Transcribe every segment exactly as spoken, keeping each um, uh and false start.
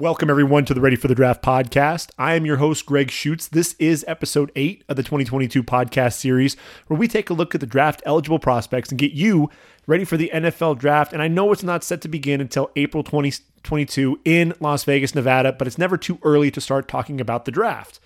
Welcome, everyone, to the Ready for the Draft podcast. I am your host, Greg Schutz. This is episode eight of the twenty twenty-two podcast series, where we take a look at the draft-eligible prospects and get you ready for the N F L draft. And I know it's not set to begin until April twenty twenty-two in Las Vegas, Nevada, but it's never too early to start talking about the draft.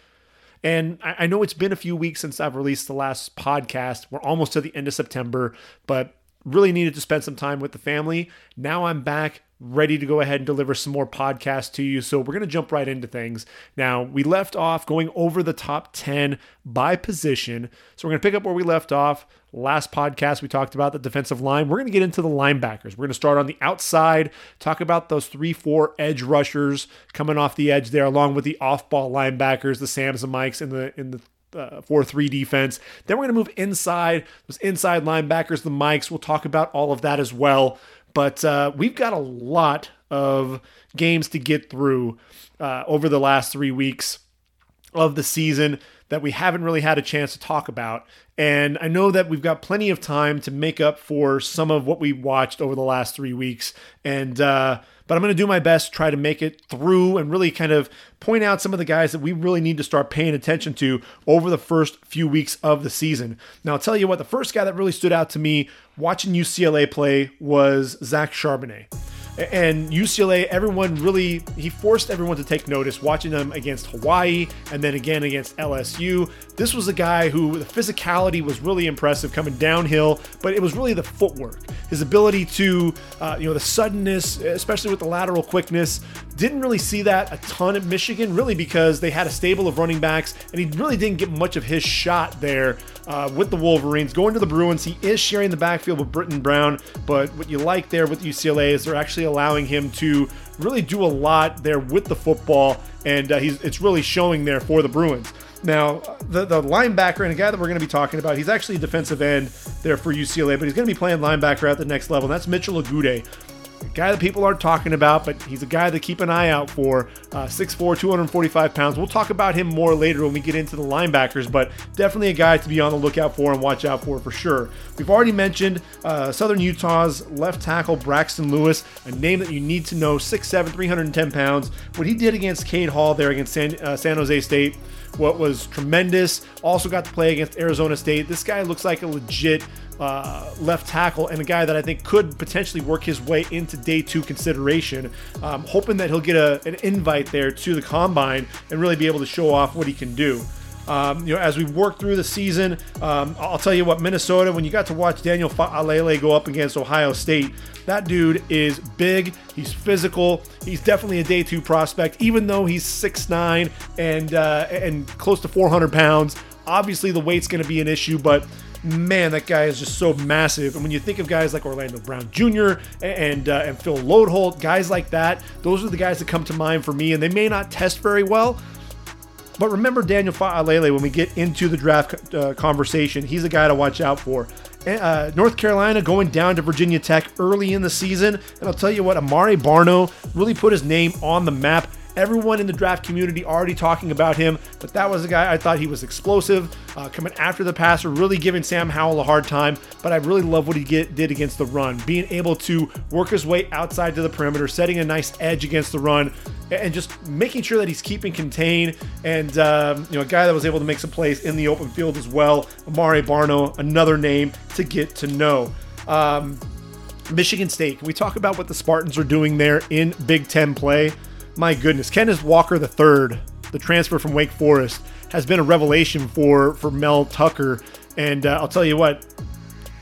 And I know it's been a few weeks since I've released the last podcast. We're almost to the end of September, but really needed to spend some time with the family. Now I'm back, ready to go ahead and deliver some more podcasts to you. So we're going to jump right into things. Now, we left off going over the top ten by position. So we're going to pick up where we left off. Last podcast, we talked about the defensive line. We're going to get into the linebackers. We're going to start on the outside, talk about those three, four edge rushers coming off the edge there, along with the off-ball linebackers, the Sams and Mikes in the in the Uh, four three defense. Then we're going to move inside, those inside linebackers, the Mikes. We'll talk about all of that as well. But uh, we've got a lot of games to get through uh, over the last three weeks of the season that we haven't really had a chance to talk about. And I know that we've got plenty of time to make up for some of what we watched over the last three weeks. And, uh, but I'm going to do my best to try to make it through and really kind of point out some of the guys that we really need to start paying attention to over the first few weeks of the season. Now, I'll tell you what, the first guy that really stood out to me watching U C L A play was Zach Charbonnet. And U C L A, everyone really, he forced everyone to take notice, watching them against Hawaii and then again against L S U. This was a guy who the physicality was really impressive coming downhill, but it was really the footwork. His ability to, uh, you know, the suddenness, especially with the lateral quickness, didn't really see that a ton at Michigan, really because they had a stable of running backs, and he really didn't get much of his shot there uh, with the Wolverines. Going to the Bruins, he is sharing the backfield with Britton Brown, but what you like there with U C L A is they're actually allowing him to really do a lot there with the football, and uh, he's it's really showing there for the Bruins. Now, the, the linebacker and a guy that we're going to be talking about, he's actually a defensive end there for U C L A, but he's going to be playing linebacker at the next level, and that's Mitchell Aguday, a guy that people aren't talking about, but he's a guy to keep an eye out for. Uh, six four, two hundred forty-five pounds. We'll talk about him more later when we get into the linebackers, but definitely a guy to be on the lookout for and watch out for for sure. We've already mentioned uh, Southern Utah's left tackle, Braxton Lewis, a name that you need to know, six seven, three hundred ten pounds. What he did against Cade Hall there against San, uh, San Jose State, what was tremendous. Also got to play against Arizona State. This guy looks like a legit Uh, left tackle and a guy that I think could potentially work his way into day two consideration. Um, hoping that he'll get a, an invite there to the combine and really be able to show off what he can do. Um, you know, as we work through the season, um, I'll tell you what, Minnesota, when you got to watch Daniel Fa'alele go up against Ohio State, that dude is big. He's physical. He's definitely a day two prospect, even though he's six nine and uh, and close to four hundred pounds. Obviously, the weight's going to be an issue, but man, that guy is just so massive. And when you think of guys like Orlando Brown Junior and uh, and Phil Loadholt, guys like that, those are the guys that come to mind for me. And they may not test very well, but remember Daniel Fa'alele when we get into the draft uh, conversation. He's a guy to watch out for. Uh, North Carolina going down to Virginia Tech early in the season. And I'll tell you what, Amari Barno really put his name on the map. Everyone in the draft community already talking about him, but that was a guy I thought he was explosive, uh, coming after the passer, really giving Sam Howell a hard time, but I really love what he get, did against the run, being able to work his way outside to the perimeter, setting a nice edge against the run, and just making sure that he's keeping contained, and um, you know, a guy that was able to make some plays in the open field as well. Amari Barno, another name to get to know. Um, Michigan State, can we talk about what the Spartans are doing there in Big Ten play? My goodness, Kenneth Walker the third, the transfer from Wake Forest, has been a revelation for, for Mel Tucker. And uh, I'll tell you what,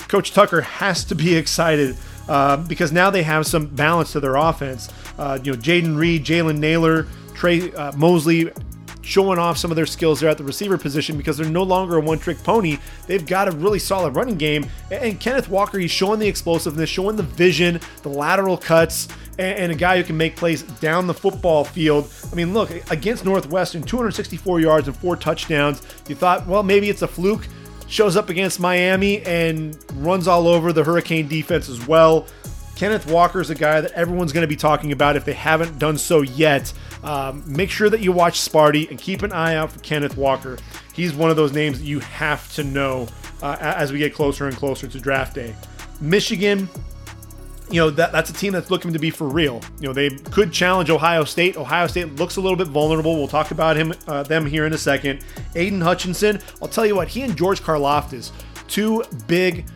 Coach Tucker has to be excited uh, because now they have some balance to their offense. Uh, you know, Jaden Reed, Jalen Naylor, Trey uh, Mosley, showing off some of their skills there at the receiver position because they're no longer a one-trick pony. They've got a really solid running game. And Kenneth Walker, he's showing the explosiveness, showing the vision, the lateral cuts, and a guy who can make plays down the football field. I mean, look, against Northwestern, two hundred sixty-four yards and four touchdowns. You thought, well, maybe it's a fluke. Shows up against Miami and runs all over the Hurricane defense as well. Kenneth Walker is a guy that everyone's going to be talking about if they haven't done so yet. Um, make sure that you watch Sparty and keep an eye out for Kenneth Walker. He's one of those names that you have to know uh, as we get closer and closer to draft day. Michigan, you know, that, that's a team that's looking to be for real. You know, they could challenge Ohio State. Ohio State looks a little bit vulnerable. We'll talk about him, uh, them here in a second. Aiden Hutchinson, I'll tell you what, he and George Karlaftis, two big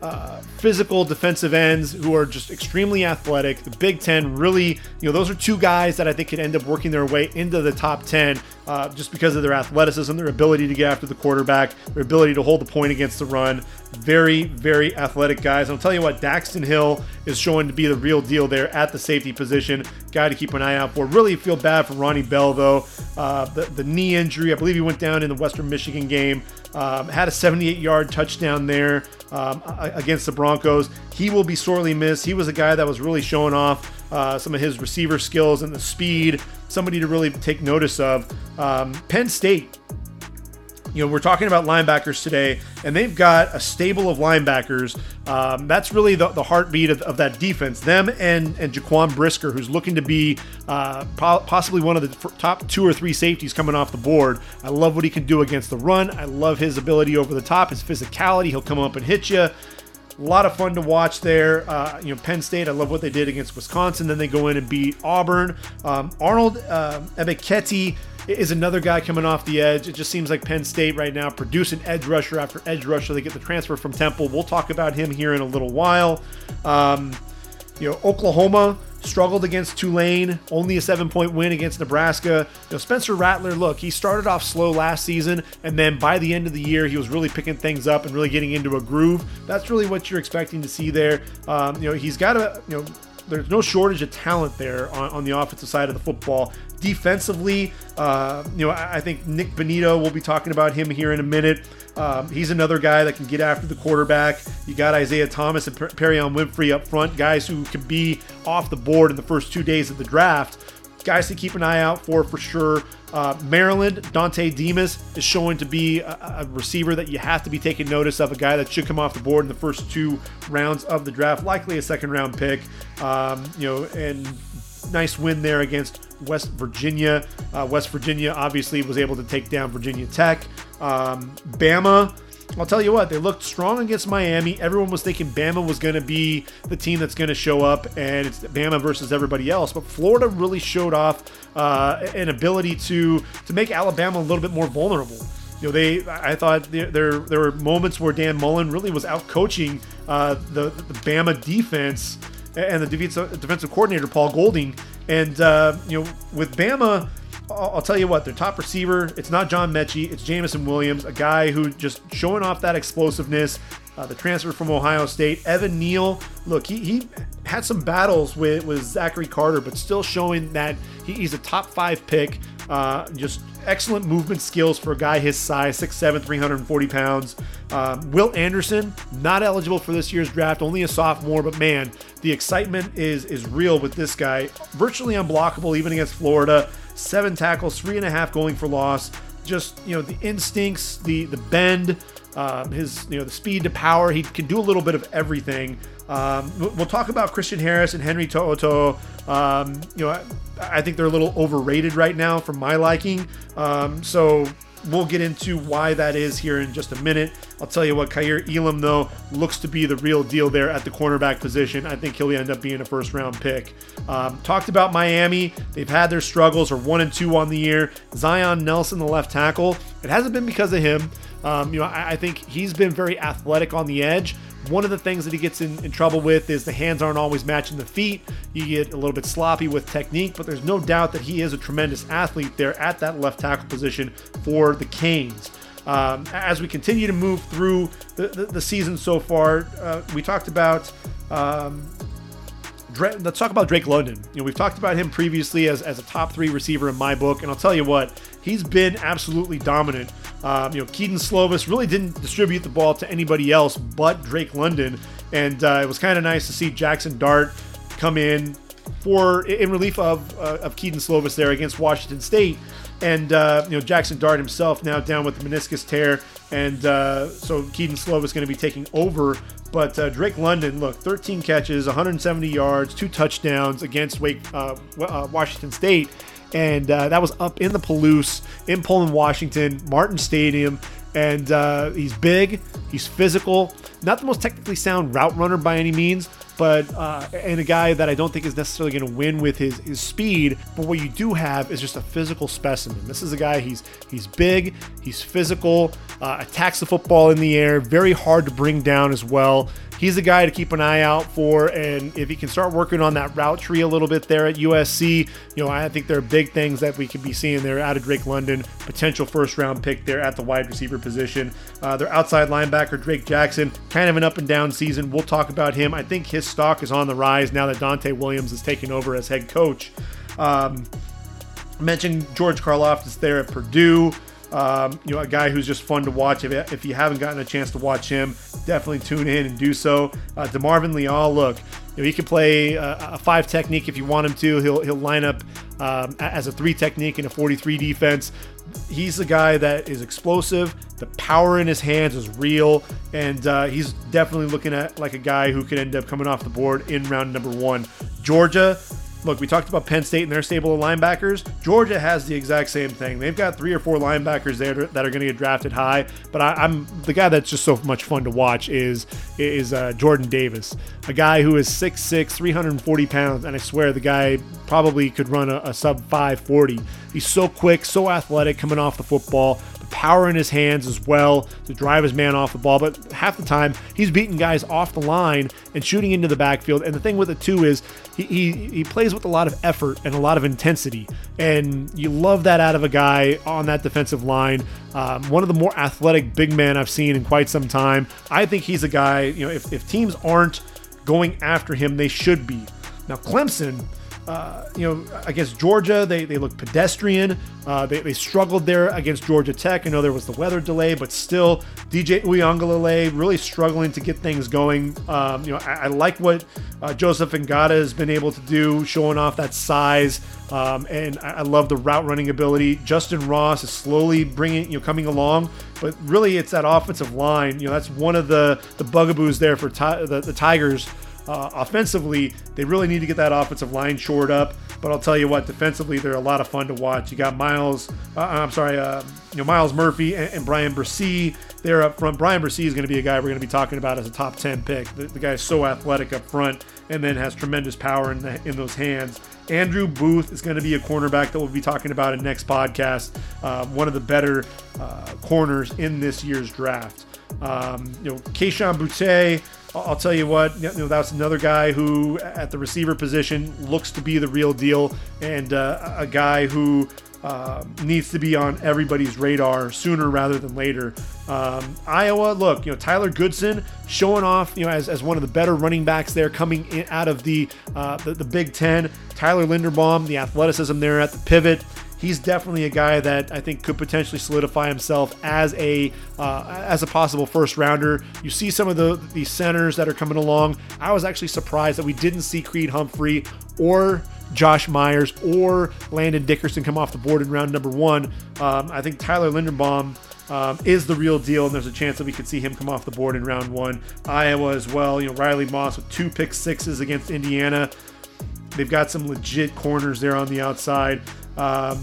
uh, physical defensive ends who are just extremely athletic. The Big Ten really, you know, those are two guys that I think could end up working their way into the top ten uh, just because of their athleticism, their ability to get after the quarterback, their ability to hold the point against the run. Very, very athletic guys. And I'll tell you what, Daxton Hill is showing to be the real deal there at the safety position. Guy to keep an eye out for. Really feel bad for Ronnie Bell, though. Uh, the, the knee injury, I believe he went down in the Western Michigan game. Um, had a seventy-eight yard touchdown there um, against the Broncos. He will be sorely missed. He was a guy that was really showing off uh, some of his receiver skills and the speed. Somebody to really take notice of. Um, Penn State. You know, we're talking about linebackers today, and they've got a stable of linebackers. Um, that's really the, the heartbeat of, of that defense. Them and, and Jaquan Brisker, who's looking to be uh, po- possibly one of the top two or three safeties coming off the board. I love what he can do against the run. I love his ability over the top, his physicality. He'll come up and hit you. A lot of fun to watch there. Uh, you know, Penn State, I love what they did against Wisconsin. Then they go in and beat Auburn. Um, Arnold uh, Ebiketie is another guy coming off the edge. It just seems like Penn State right now producing edge rusher after edge rusher. They get the transfer from Temple. We'll talk about him here in a little while. Um, you know, Oklahoma struggled against Tulane, only a seven-point win against Nebraska. You know, Spencer Rattler, look, he started off slow last season, and then by the end of the year, he was really picking things up and really getting into a groove. That's really what you're expecting to see there. Um, you know, he's got a, you know, there's no shortage of talent there on, on the offensive side of the football. Defensively, uh, you know, I, I think Nick Benito, we'll be talking about him here in a minute. Um, he's another guy that can get after the quarterback. You got Isaiah Thomas and per- Perrion Winfrey up front, guys who can be off the board in the first two days of the draft. Guys to keep an eye out for, for sure. Uh, Maryland, Dante Demas is showing to be a, a receiver that you have to be taking notice of, a guy that should come off the board in the first two rounds of the draft, likely a second round pick. Um, you know, and nice win there against West Virginia. Uh, West Virginia obviously was able to take down Virginia Tech. Um, Bama, I'll tell you what, they looked strong against Miami. Everyone was thinking Bama was going to be the team that's going to show up, and it's Bama versus everybody else. But Florida really showed off uh, an ability to to make Alabama a little bit more vulnerable. You know, they I thought there there, there were moments where Dan Mullen really was out coaching uh, the the Bama defense and the defensive coordinator Paul Golding. And uh, you know, with Bama, I'll tell you what, their top receiver, it's not John Mechie, it's Jamison Williams, a guy who just showing off that explosiveness. Uh, the transfer from Ohio State, Evan Neal, look, he he had some battles with, with Zachary Carter, but still showing that he, he's a top five pick. Uh, just excellent movement skills for a guy his size, six foot seven, three hundred forty pounds. Um, Will Anderson, not eligible for this year's draft, only a sophomore, but man, the excitement is is real with this guy. Virtually unblockable, even against Florida. Seven tackles, three and a half going for loss. Just, you know, the instincts, the the bend, um, his, you know, the speed to power. He can do a little bit of everything. Um, we'll talk about Christian Harris and Henry To'o To'o. Um, you know, I, I think they're a little overrated right now for my liking. Um, so we'll get into why that is here in just a minute. I'll tell you what, Khair Elam, though, looks to be the real deal there at the cornerback position. I think he'll end up being a first-round pick. Um, talked about Miami. They've had their struggles, or one and two on the year. Zion Nelson, the left tackle. It hasn't been because of him. Um, you know, I, I think he's been very athletic on the edge. One of the things that he gets in, in trouble with is the hands aren't always matching the feet. You get a little bit sloppy with technique, but there's no doubt that he is a tremendous athlete there at that left tackle position for the Canes. Um, as we continue to move through the, the, the season so far, uh, we talked about... Um, Dra- let's talk about Drake London. You know, we've talked about him previously as, as a top three receiver in my book, and I'll tell you what, he's been absolutely dominant. Um, you know, Keaton Slovis really didn't distribute the ball to anybody else but Drake London, and uh, it was kind of nice to see Jackson Dart come in for in relief of uh, of Keaton Slovis there against Washington State. And, uh, you know, Jackson Dart himself now down with the meniscus tear. And uh, so Keaton Slovis is going to be taking over. But uh, Drake London, look, thirteen catches, one hundred seventy yards, two touchdowns against Wake, uh, uh, Washington State. And uh, that was up in the Palouse in Pullman, Washington, Martin Stadium. And uh, he's big. He's physical, not the most technically sound route runner by any means, but uh, and a guy that I don't think is necessarily going to win with his, his speed. But what you do have is just a physical specimen. This is a guy, he's he's big, he's physical, uh, attacks the football in the air, very hard to bring down as well. He's a guy to keep an eye out for, and if he can start working on that route tree a little bit there at U S C, you know, I think there are big things that we could be seeing there out of Drake London, potential first-round pick there at the wide receiver position. Uh, their outside linebacker, Drake Jackson, kind of an up-and-down season. We'll talk about him. I think his stock is on the rise now that Dante Williams is taking over as head coach. Um, I mentioned George Karlaftis there at Purdue. Um, you know, a guy who's just fun to watch. If, if you haven't gotten a chance to watch him, definitely tune in and do so. Uh, DeMarvin Leal, look, you know, he can play a, a five technique if you want him to. He'll he'll line up um, as a three technique in a forty-three defense. He's the guy that is explosive. The power in his hands is real, and uh, he's definitely looking at like a guy who could end up coming off the board in round number one. Georgia. Look, we talked about Penn State and their stable of linebackers. Georgia has the exact same thing. They've got three or four linebackers there that are going to get drafted high. But I, I'm the guy that's just so much fun to watch is is uh, Jordan Davis, a guy who is six six, three hundred forty pounds, and I swear the guy probably could run a, a sub five forty. He's so quick, so athletic, coming off the football. Power in his hands as well to drive his man off the ball, but half the time he's beating guys off the line and shooting into the backfield. And the thing with it too is he he, he plays with a lot of effort and a lot of intensity, and you love that out of a guy on that defensive line. Um, one of the more athletic big men I've seen in quite some time. I think he's a guy, you know, if, if teams aren't going after him, they should be. Now Clemson, Uh, you know, against Georgia, they they look pedestrian. Uh, they, they struggled there against Georgia Tech. I know there was the weather delay, but still, D J Uiagalelei really struggling to get things going. Um, you know, I, I like what uh, Joseph Ngata has been able to do, showing off that size. Um, and I, I love the route running ability. Justin Ross is slowly bringing, you know, coming along, but really it's that offensive line. You know, that's one of the, the bugaboos there for ti- the, the Tigers. Uh, offensively, they really need to get that offensive line shored up. But I'll tell you what, defensively, they're a lot of fun to watch. You got Miles, uh, I'm sorry, uh, you know, Miles Murphy and, and Brian Brisee. They're up front. Brian Brisee is going to be a guy we're going to be talking about as a top ten pick. The, the guy is so athletic up front, and then has tremendous power in the, in those hands. Andrew Booth is going to be a cornerback that we'll be talking about in next podcast. Uh, one of the better uh, corners in this year's draft. Um, you know, Keishawn Butte. I'll tell you what, you know, that's another guy who at the receiver position looks to be the real deal, and uh, a guy who uh, needs to be on everybody's radar sooner rather than later. Um, Iowa, look, you know, Tyler Goodson showing off, you know, as, as one of the better running backs there coming in out of the, uh, the, the Big Ten. Tyler Linderbaum, the athleticism there at the pivot. He's definitely a guy that I think could potentially solidify himself as a uh, as a possible first rounder. You see some of the, the centers that are coming along. I was actually surprised that we didn't see Creed Humphrey or Josh Myers or Landon Dickerson come off the board in round number one. Um, I think Tyler Linderbaum um, is the real deal, and there's a chance that we could see him come off the board in round one. Iowa as well. You know, Riley Moss with two pick sixes against Indiana. They've got some legit corners there on the outside. Um,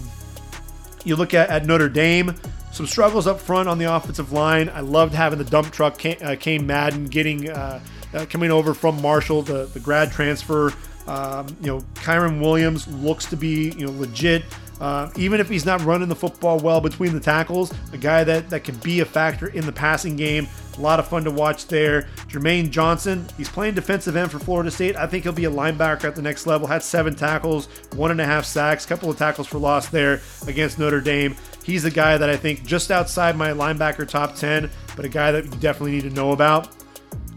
you look at, at Notre Dame, some struggles up front on the offensive line. I loved having the dump truck, Kane, uh, Kane Madden, getting uh, uh, coming over from Marshall, the, the grad transfer. Um, you know, Kyron Williams looks to be, you know, legit. Uh, even if he's not running the football well between the tackles, a guy that, that can be a factor in the passing game. A lot of fun to watch there. Jermaine Johnson, he's playing defensive end for Florida State. I think he'll be a linebacker at the next level. Had seven tackles, one and a half sacks, couple of tackles for loss there against Notre Dame. He's a guy that I think just outside my linebacker top ten, but a guy that you definitely need to know about.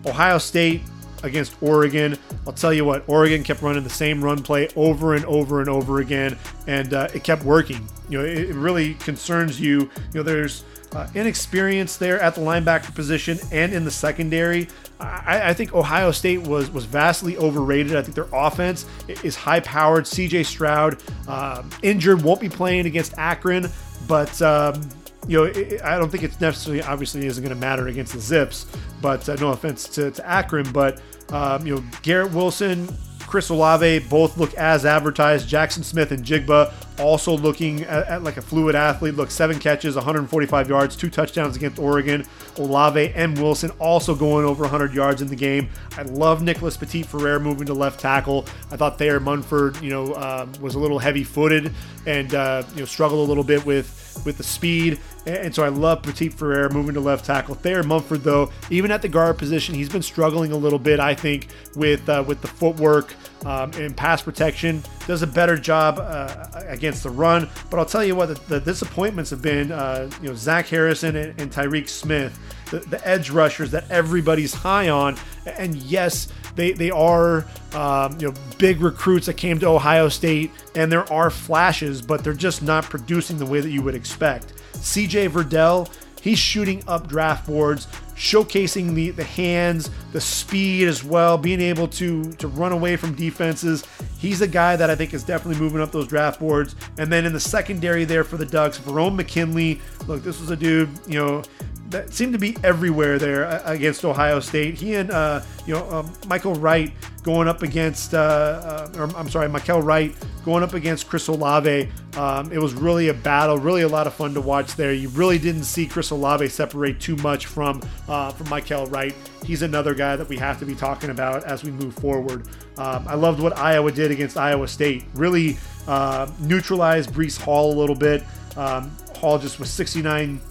Ohio State against Oregon. I'll tell you what, Oregon kept running the same run play over and over and over again, and uh, it kept working. You know, it, it really concerns you. You know, there's uh, inexperience there at the linebacker position and in the secondary. I, I think Ohio State was was vastly overrated. I think their offense is high-powered. C J Stroud, um, injured, won't be playing against Akron, but um, you know, it, I don't think it's necessarily, obviously isn't going to matter against the Zips, but uh, no offense to, to Akron, but Um, you know, Garrett Wilson Chris Olave both look as advertised. Jackson Smith and Jigba also looking at, at like a fluid athlete. Look, seven catches, one hundred forty-five yards, two touchdowns against Oregon. Olave and Wilson also going over one hundred yards in the game. I love Nicholas Petit-Ferrer moving to left tackle. I thought Thayer Munford, you know, uh, was a little heavy-footed and uh, you know struggled a little bit with with the speed. And so I love Petit-Ferrer moving to left tackle. Thayer Munford, though, even at the guard position, he's been struggling a little bit, I think, with uh, with the footwork um, and pass protection. Does a better job uh, against the run. But I'll tell you what, the, the disappointments have been uh, you know, Zach Harrison and, and Tyreek Smith, the, the edge rushers that everybody's high on. And yes, They they are um, you know big recruits that came to Ohio State, and there are flashes, but they're just not producing the way that you would expect. C J Verdell, he's shooting up draft boards, showcasing the the hands, the speed as well, being able to to run away from defenses. He's a guy that I think is definitely moving up those draft boards. And then in the secondary there for the Ducks, Verone McKinley. Look, this was a dude, you know, that seemed to be everywhere there against Ohio State. He and uh, you know uh, Mykael Wright going up against, uh, uh, or I'm sorry, Mykael Wright going up against Chris Olave. Um, it was really a battle, really a lot of fun to watch there. You really didn't see Chris Olave separate too much from uh, from Mykael Wright. He's another guy that we have to be talking about as we move forward. Um, I loved what Iowa did against Iowa State. Really uh, neutralized Breece Hall a little bit. Um, Hall just was sixty-nine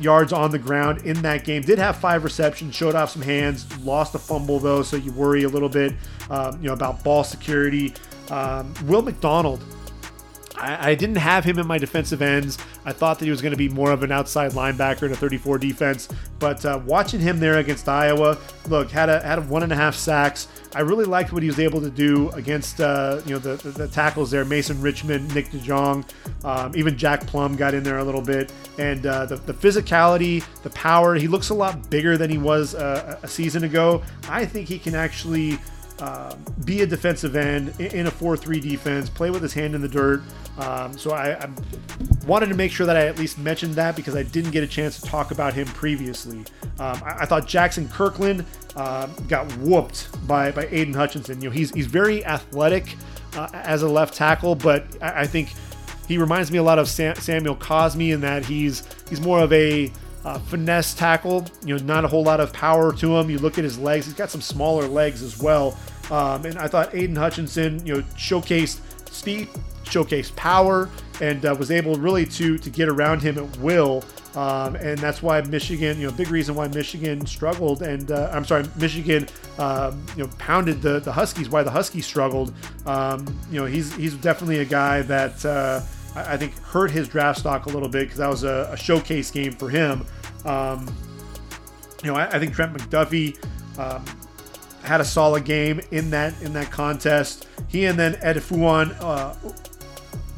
yards on the ground in that game. Did have five receptions, showed off some hands, lost a fumble though, so you worry a little bit, um, you know, about ball security. Um, Will McDonald, I, I didn't have him in my defensive ends. I thought that he was going to be more of an outside linebacker in a thirty-four defense, but uh, watching him there against Iowa, look, had a had a one and a half sacks. I really liked what he was able to do against uh, you know the, the, the tackles there, Mason Richmond, Nick DeJong, um, even Jack Plum got in there a little bit, and uh, the, the physicality, the power. He looks a lot bigger than he was uh, a season ago. I think he can actually Uh, be a defensive end in a four three defense, play with his hand in the dirt. Um, so I, I wanted to make sure that I at least mentioned that because I didn't get a chance to talk about him previously. Um, I, I thought Jackson Kirkland uh, got whooped by by Aiden Hutchinson. You know, he's he's very athletic uh, as a left tackle, but I, I think he reminds me a lot of Sam, Samuel Cosme in that he's he's more of a Uh, finesse tackle, you know, not a whole lot of power to him. You look at his legs, he's got some smaller legs as well. Um, and I thought Aiden Hutchinson, you know, showcased speed, showcased power, and uh, was able really to to get around him at will. Um, and that's why Michigan, you know, big reason why Michigan struggled. And uh, I'm sorry, Michigan, um, you know, pounded the, the Huskies, why the Huskies struggled. Um, you know, he's, he's definitely a guy that, uh, I think hurt his draft stock a little bit because that was a, a showcase game for him. Um, you know, I, I think Trent McDuffie um, had a solid game in that in that contest. He and then Edifuan uh,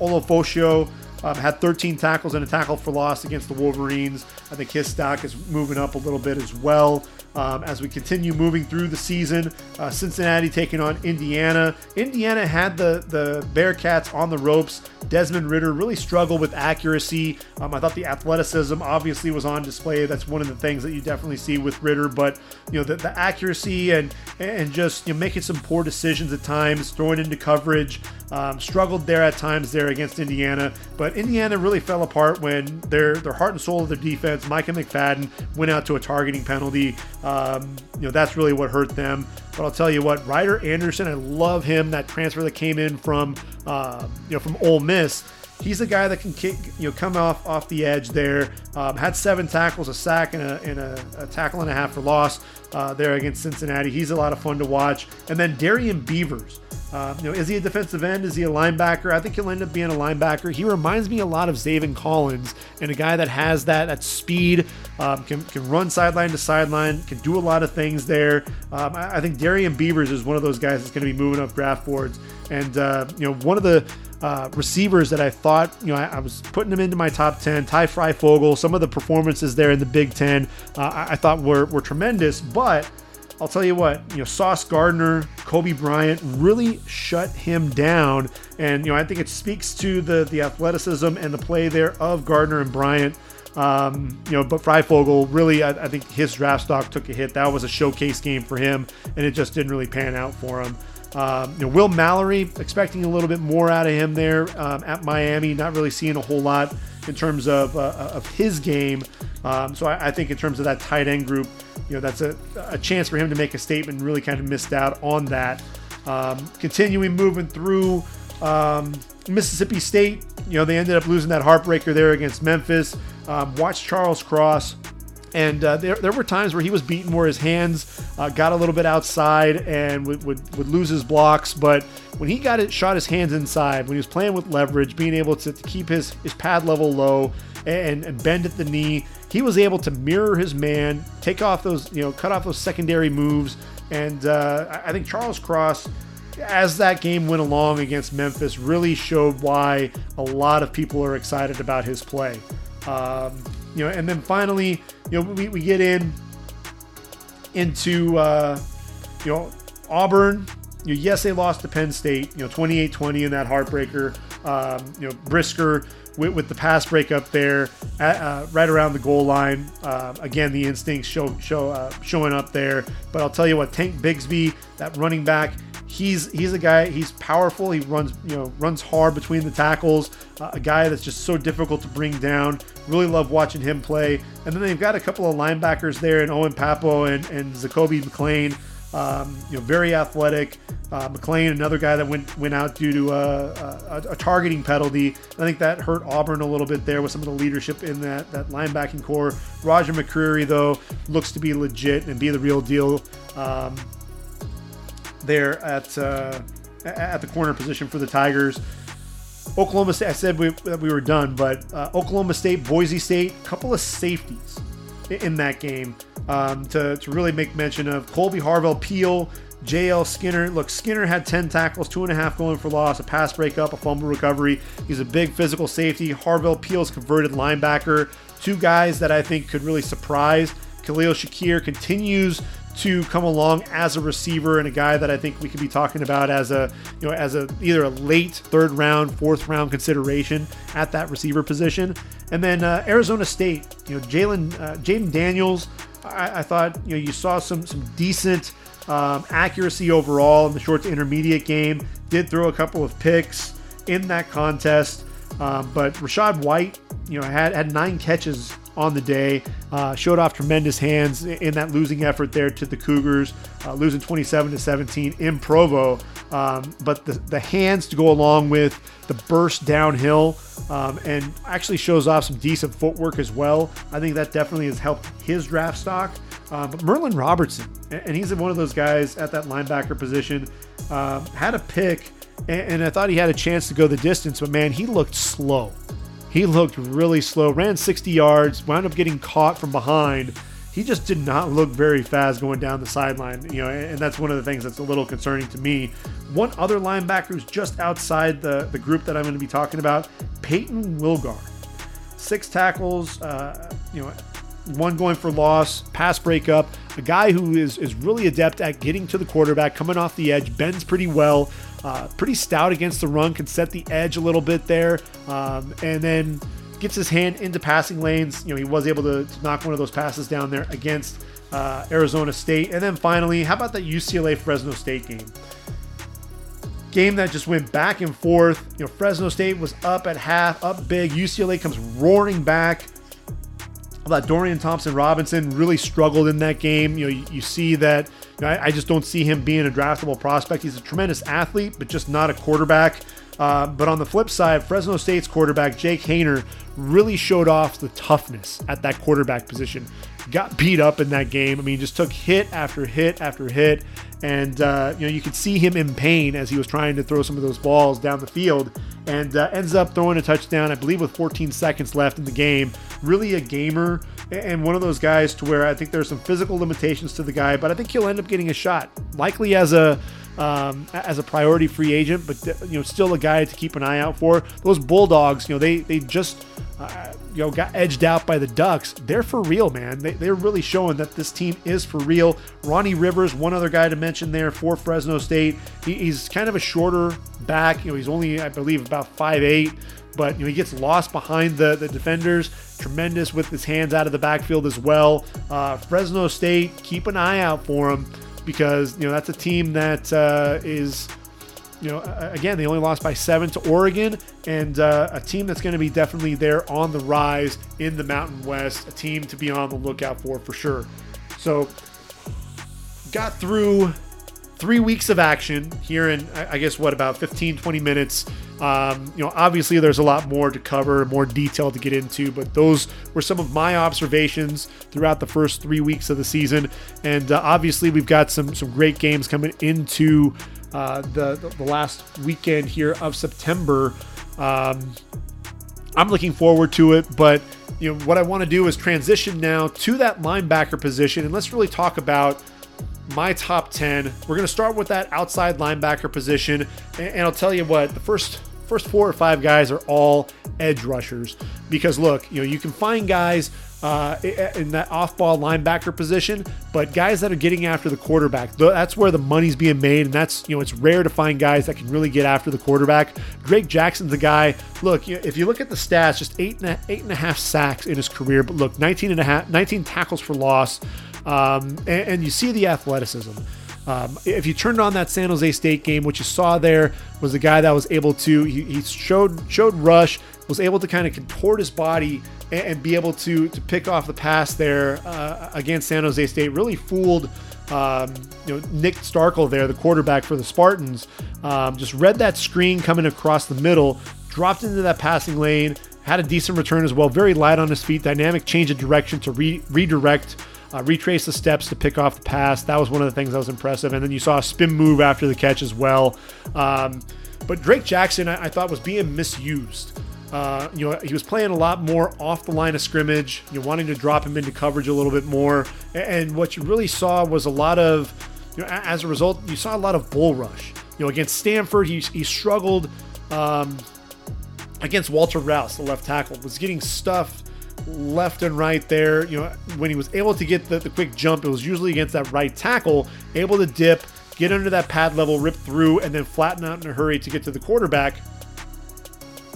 Olofosio um, had thirteen tackles and a tackle for loss against the Wolverines. I think his stock is moving up a little bit as well. Um, as we continue moving through the season, uh, Cincinnati taking on Indiana. Indiana had the, the Bearcats on the ropes. Desmond Ridder really struggled with accuracy. Um, I thought the athleticism obviously was on display. That's one of the things that you definitely see with Ridder. But you know the, the accuracy and and just you know, making some poor decisions at times, throwing into coverage. Um, struggled there at times there against Indiana. But Indiana really fell apart when their their heart and soul of their defense, Micah McFadden, went out to a targeting penalty. Um, you know, that's really what hurt them. But I'll tell you what, Ryder Anderson, I love him. That transfer that came in from, uh, you know, from Ole Miss. He's a guy that can kick, you know, come off off the edge there. Um, had seven tackles, a sack, and a, and a, a tackle and a half for loss uh, there against Cincinnati. He's a lot of fun to watch. And then Darian Beavers. Uh, you know, is he a defensive end? Is he a linebacker? I think he'll end up being a linebacker. He reminds me a lot of Zaven Collins, and a guy that has that that speed, um, can can run sideline to sideline, can do a lot of things there. Um, I, I think Darian Beavers is one of those guys that's going to be moving up draft boards, and uh, you know, one of the uh, receivers that I thought, you know, I, I was putting him into my top ten. Ty Freifogel, some of the performances there in the Big Ten, uh, I, I thought were were tremendous, but I'll tell you what, you know, Sauce Gardner, Kobe Bryant really shut him down. And, you know, I think it speaks to the the athleticism and the play there of Gardner and Bryant. Um, you know, but Freifogel really, I, I think his draft stock took a hit. That was a showcase game for him, and it just didn't really pan out for him. Um, you know, Will Mallory, expecting a little bit more out of him there um, at Miami. Not really seeing a whole lot in terms of uh, of his game. Um, so I, I think in terms of that tight end group, you know, that's a, a chance for him to make a statement. Really kind of missed out on that. Um, continuing moving through um, Mississippi State, you know, they ended up losing that heartbreaker there against Memphis. Um, watched Charles Cross. And uh, there, there were times where he was beaten where his hands uh, got a little bit outside and would, would, would lose his blocks. But when he got it, shot his hands inside, when he was playing with leverage, being able to, to keep his, his pad level low and, and bend at the knee, he was able to mirror his man, take off those, you know, cut off those secondary moves. And uh, I think Charles Cross, as that game went along against Memphis, really showed why a lot of people are excited about his play. Um, you know, and then finally, you know, we, we get in into, uh, you know, Auburn. You know, yes, they lost to Penn State, you know, twenty-eight twenty in that heartbreaker. Um, you know, Brisker with, with the pass breakup there at, uh, right around the goal line. Uh, again, the instincts show, show, uh, showing up there. But I'll tell you what, Tank Bigsby, that running back, He's he's a guy, he's powerful. He runs, you know, runs hard between the tackles. Uh, a guy that's just so difficult to bring down. Really love watching him play. And then they've got a couple of linebackers there in Owen Papo and, and Zacoby McClain. Um, you know, very athletic. Uh, McClain, another guy that went went out due to uh, a, a targeting penalty. I think that hurt Auburn a little bit there with some of the leadership in that, that linebacking core. Roger McCreary, though, looks to be legit and be the real deal. Um, there at uh, at the corner position for the Tigers. Oklahoma State, I said we, that we were done, but uh, Oklahoma State, Boise State, a couple of safeties in that game um, to, to really make mention of. Colby Harvell Peel, J L Skinner. Look, Skinner had ten tackles, two and a half going for loss, a pass breakup, a fumble recovery. He's a big physical safety. Harvell Peel's converted linebacker. Two guys that I think could really surprise. Khalil Shakir continues to come along as a receiver and a guy that I think we could be talking about as a, you know, as a either a late third round, fourth round consideration at that receiver position. And then uh, Arizona State, you know, Jalen, uh, Jaden Daniels, I, I thought, you know, you saw some some decent um, accuracy overall in the short to intermediate game. Did throw a couple of picks in that contest, um, but Rachaad White, you know, had had nine catches on the day, uh, showed off tremendous hands in that losing effort there to the Cougars, uh, losing twenty-seven to seventeen in Provo. Um, but the, the hands to go along with the burst downhill, um, and actually shows off some decent footwork as well. I think that definitely has helped his draft stock. Uh, but Merlin Robertson, and he's one of those guys at that linebacker position, uh, had a pick, and, and I thought he had a chance to go the distance, but man, he looked slow. He looked really slow, ran sixty yards, wound up getting caught from behind. He just did not look very fast going down the sideline, you know, and that's one of the things that's a little concerning to me. One other linebacker who's just outside the, the group that I'm going to be talking about, Peyton Wilgar. Six tackles, uh, you know, one going for loss, pass breakup, a guy who is, is really adept at getting to the quarterback, coming off the edge, bends pretty well. Uh, pretty stout against the run, can set the edge a little bit there, um, and then gets his hand into passing lanes. You know, he was able to, to knock one of those passes down there against uh, Arizona State. And then finally, how about that U C L A Fresno State game? Game that just went back and forth. You know, Fresno State was up at half, up big. U C L A comes roaring back. About Dorian Thompson-Robinson really struggled in that game. You know, you, you see that. You know, I, I just don't see him being a draftable prospect. He's a tremendous athlete, but just not a quarterback. Uh, but on the flip side, Fresno State's quarterback, Jake Hayner, really showed off the toughness at that quarterback position. Got beat up in that game. I mean, just took hit after hit after hit. And, uh, you know, you could see him in pain as he was trying to throw some of those balls down the field, and uh, ends up throwing a touchdown, I believe, with fourteen seconds left in the game. Really a gamer and one of those guys to where I think there's some physical limitations to the guy, but I think he'll end up getting a shot, likely as a um, as a priority free agent, but, you know, still a guy to keep an eye out for. Those Bulldogs, you know, they they just uh, you know, got edged out by the Ducks. They're for real, man. They, they're really showing that this team is for real. Ronnie Rivers, one other guy to mention there for Fresno State. He, he's kind of a shorter back. You know, he's only, I believe, about five eight. But, you know, he gets lost behind the, the defenders. Tremendous with his hands out of the backfield as well. Uh, Fresno State, keep an eye out for him. because, you know, that's a team that uh, is, you know, again, they only lost by seven to Oregon, and uh, a team that's going to be definitely there on the rise in the Mountain West, a team to be on the lookout for for sure. So got through three weeks of action here in, I guess, what, about fifteen, twenty minutes. Um, you know, obviously there's a lot more to cover, more detail to get into, but those were some of my observations throughout the first three weeks of the season. And uh, obviously we've got some some great games coming into uh, the, the, the last weekend here of September. Um, I'm looking forward to it, but you know what I want to do is transition now to that linebacker position, and let's really talk about my top ten. We're going to start with that outside linebacker position, and I'll tell you what, the first first four or five guys are all edge rushers, because look, you know, you can find guys uh, in that off-ball linebacker position, but guys that are getting after the quarterback, that's where the money's being made, and that's, you know, it's rare to find guys that can really get after the quarterback. Drake Jackson's a guy, look, if you look at the stats, just eight and a, eight and a half sacks in his career, but look, nineteen and a half, nineteen tackles for loss. Um, and, and you see the athleticism. Um, if you turned on that San Jose State game, what you saw there was a guy that was able to, he, he showed showed rush, was able to kind of contort his body and, and be able to to pick off the pass there uh, against San Jose State. Really fooled um, you know, Nick Starkel there, the quarterback for the Spartans. Um, just read that screen coming across the middle, dropped into that passing lane, had a decent return as well, very light on his feet, dynamic change of direction to re- redirect Uh, retrace the steps to pick off the pass. That was one of the things that was impressive. And then you saw a spin move after the catch as well. Um, but Drake Jackson, I, I thought, was being misused. Uh, you know, he was playing a lot more off the line of scrimmage. You're wanting to drop him into coverage a little bit more. And, and what you really saw was a lot of, you know, as a result, you saw a lot of bull rush. You know, against Stanford, he, he struggled um, against Walter Rouse, the left tackle, was getting stuffed left and right there. You know, when he was able to get the, the quick jump, it was usually against that right tackle, able to dip, get under that pad level, rip through, and then flatten out in a hurry to get to the quarterback.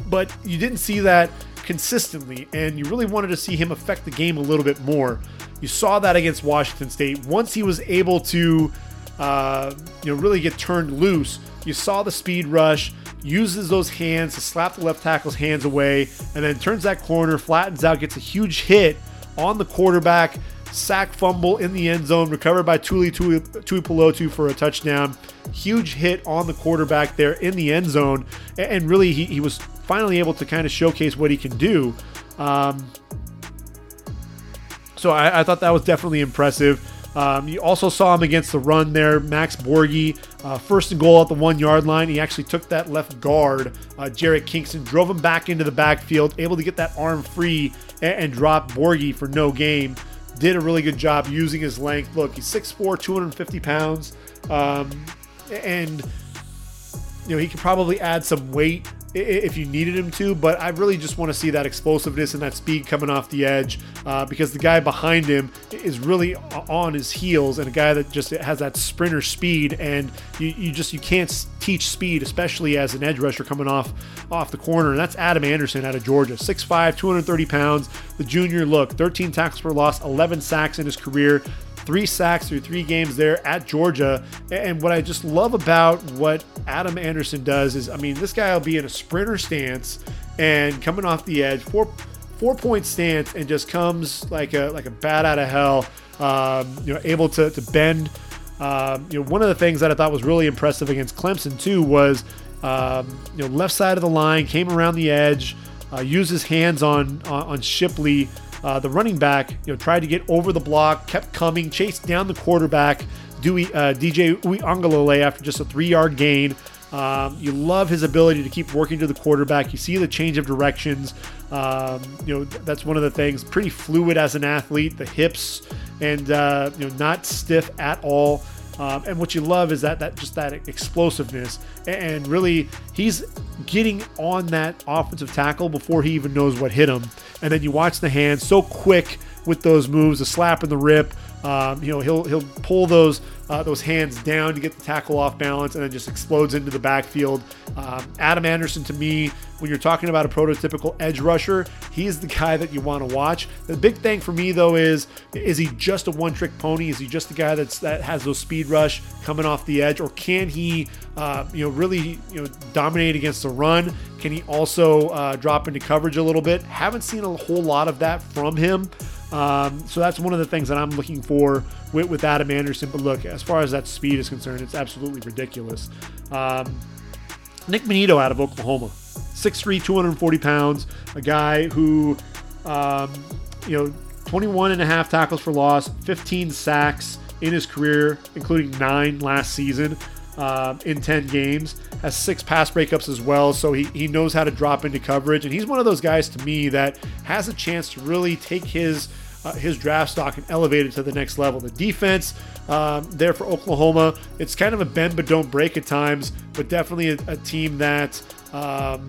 But you didn't see that consistently, and you really wanted to see him affect the game a little bit more. You saw that against Washington State. Once he was able to uh, you know, really get turned loose, you saw the speed rush, uses those hands to slap the left tackle's hands away, and then turns that corner, flattens out, gets a huge hit on the quarterback, sack fumble in the end zone, recovered by Tuli Tuipulotu for a touchdown. Huge hit on the quarterback there in the end zone, and really he, he was finally able to kind of showcase what he can do. Um, so I, I thought that was definitely impressive. Um, you also saw him against the run there, Max Borgi, uh, first and goal at the one-yard line. He actually took that left guard, uh, Jarrett Kingston, drove him back into the backfield, able to get that arm free and, and drop Borgi for no game. Did a really good job using his length. Look, he's six foot four, two hundred fifty pounds, um, and you know, he could probably add some weight if you needed him to, but I really just want to see that explosiveness and that speed coming off the edge, uh, because the guy behind him is really on his heels, and a guy that just has that sprinter speed, and you, you just you can't teach speed, especially as an edge rusher coming off off the corner. And that's Adam Anderson out of Georgia, six foot five, two hundred thirty pounds. The junior, look, thirteen tackles for loss, eleven sacks in his career, three sacks through three games there at Georgia. And what I just love about what Adam Anderson does is, I mean, this guy will be in a sprinter stance and coming off the edge, four four point stance, and just comes like a like a bat out of hell, um, you know, able to, to bend. Um, you know, one of the things that I thought was really impressive against Clemson too was, um, you know, left side of the line, came around the edge, uh, used his hands on on, on Shipley, Uh, the running back, you know, tried to get over the block, kept coming, chased down the quarterback, Dewey, uh, D J Uiagalelei, after just a three-yard gain. Um, you love his ability to keep working to the quarterback. You see the change of directions. Um, you know, th- that's one of the things. Pretty fluid as an athlete, the hips, and uh, you know, not stiff at all. Um, and what you love is that that just that explosiveness, and really he's getting on that offensive tackle before he even knows what hit him. And then you watch the hands, so quick with those moves, the slap and the rip, Um, you know, he'll he'll pull those uh, those hands down to get the tackle off balance, and then just explodes into the backfield. Um, Adam Anderson, to me, when you're talking about a prototypical edge rusher, he is the guy that you want to watch. The big thing for me though is, is he just a one-trick pony? Is he just the guy that's that has those speed rush coming off the edge, or can he, uh, you know, really you know dominate against the run? Can he also uh, drop into coverage a little bit? Haven't seen a whole lot of that from him. Um, so that's one of the things that I'm looking for with, with Adam Anderson. But look, as far as that speed is concerned, it's absolutely ridiculous. Um, Nick Benito out of Oklahoma, six three, two hundred forty pounds, a guy who, um, you know, twenty-one and a half tackles for loss, fifteen sacks in his career, including nine last season. Uh, in ten games, has six pass breakups as well, so he, he knows how to drop into coverage, and he's one of those guys to me that has a chance to really take his uh, his draft stock and elevate it to the next level. The defense um, there for Oklahoma, it's kind of a bend but don't break at times, but definitely a, a team that um,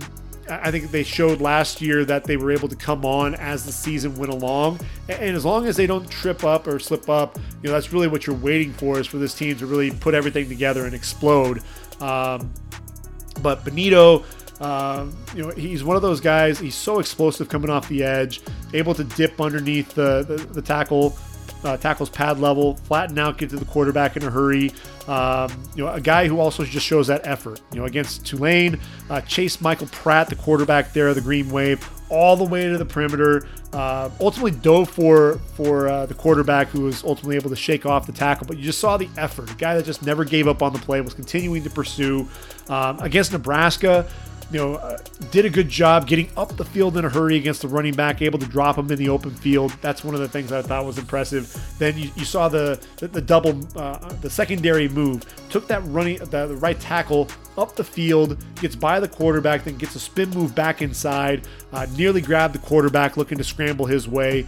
I think they showed last year that they were able to come on as the season went along, and as long as they don't trip up or slip up, you know, that's really what you're waiting for, is for this team to really put everything together and explode. Um, but Benito, uh, you know, he's one of those guys. He's so explosive coming off the edge, able to dip underneath the the, the tackle. Uh, tackles pad level, flatten out, get to the quarterback in a hurry. Um, you know, a guy who also just shows that effort. You know, against Tulane, uh, chased Michael Pratt, the quarterback there, the Green Wave, all the way to the perimeter. Uh, ultimately dove for for uh, the quarterback, who was ultimately able to shake off the tackle. But you just saw the effort. A guy that just never gave up on the play, was continuing to pursue. Um, against Nebraska, you know, uh, did a good job getting up the field in a hurry against the running back, able to drop him in the open field. That's one of the things that I thought was impressive. Then you, you saw the the, the double, uh, the secondary move, took that running, the, the right tackle up the field, gets by the quarterback, then gets a spin move back inside, uh, nearly grabbed the quarterback looking to scramble his way.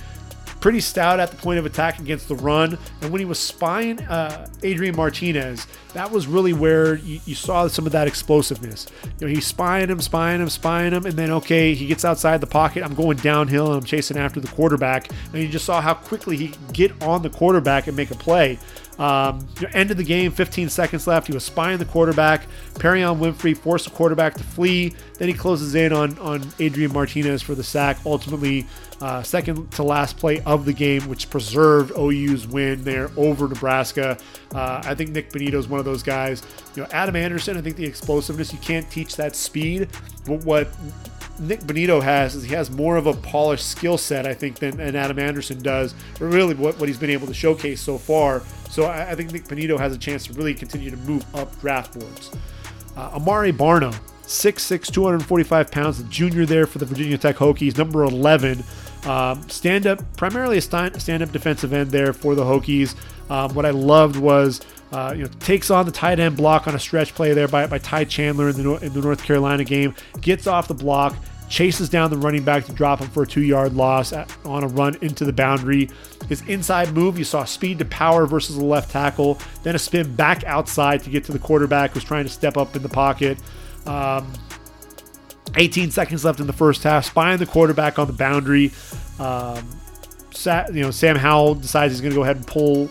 Pretty stout at the point of attack against the run. And when he was spying uh, Adrian Martinez, that was really where you, you saw some of that explosiveness. You know, he's spying him, spying him, spying him, and then, okay, he gets outside the pocket. I'm going downhill, and I'm chasing after the quarterback. And you just saw how quickly he could get on the quarterback and make a play. Um, you know, end of the game, fifteen seconds left. He was spying the quarterback. Perrion Winfrey forced the quarterback to flee. Then he closes in on, on Adrian Martinez for the sack. Ultimately, uh, second to last play of the game, which preserved O U's win there over Nebraska. Uh, I think Nick Benito is one of those guys. You know, Adam Anderson, I think the explosiveness, you can't teach that speed. But what Nick Benito has is he has more of a polished skill set, I think, than, than Adam Anderson does, but really what, what he's been able to showcase so far. So I, I think Nick Benito has a chance to really continue to move up draft boards. Uh, Amari Barno, six six, two hundred forty-five pounds, the junior there for the Virginia Tech Hokies, number eleven. Um, stand-up, primarily a stand-up defensive end there for the Hokies. Um, what I loved was, uh, you know, takes on the tight end block on a stretch play there by, by Ty Chandler in the, in the North Carolina game, gets off the block, chases down the running back to drop him for a two-yard loss at, on a run into the boundary. His inside move, you saw speed to power versus the left tackle, then a spin back outside to get to the quarterback who's trying to step up in the pocket. Um, eighteen seconds left in the first half, spying the quarterback on the boundary. Um, Sat, you know, Sam Howell decides he's going to go ahead and pull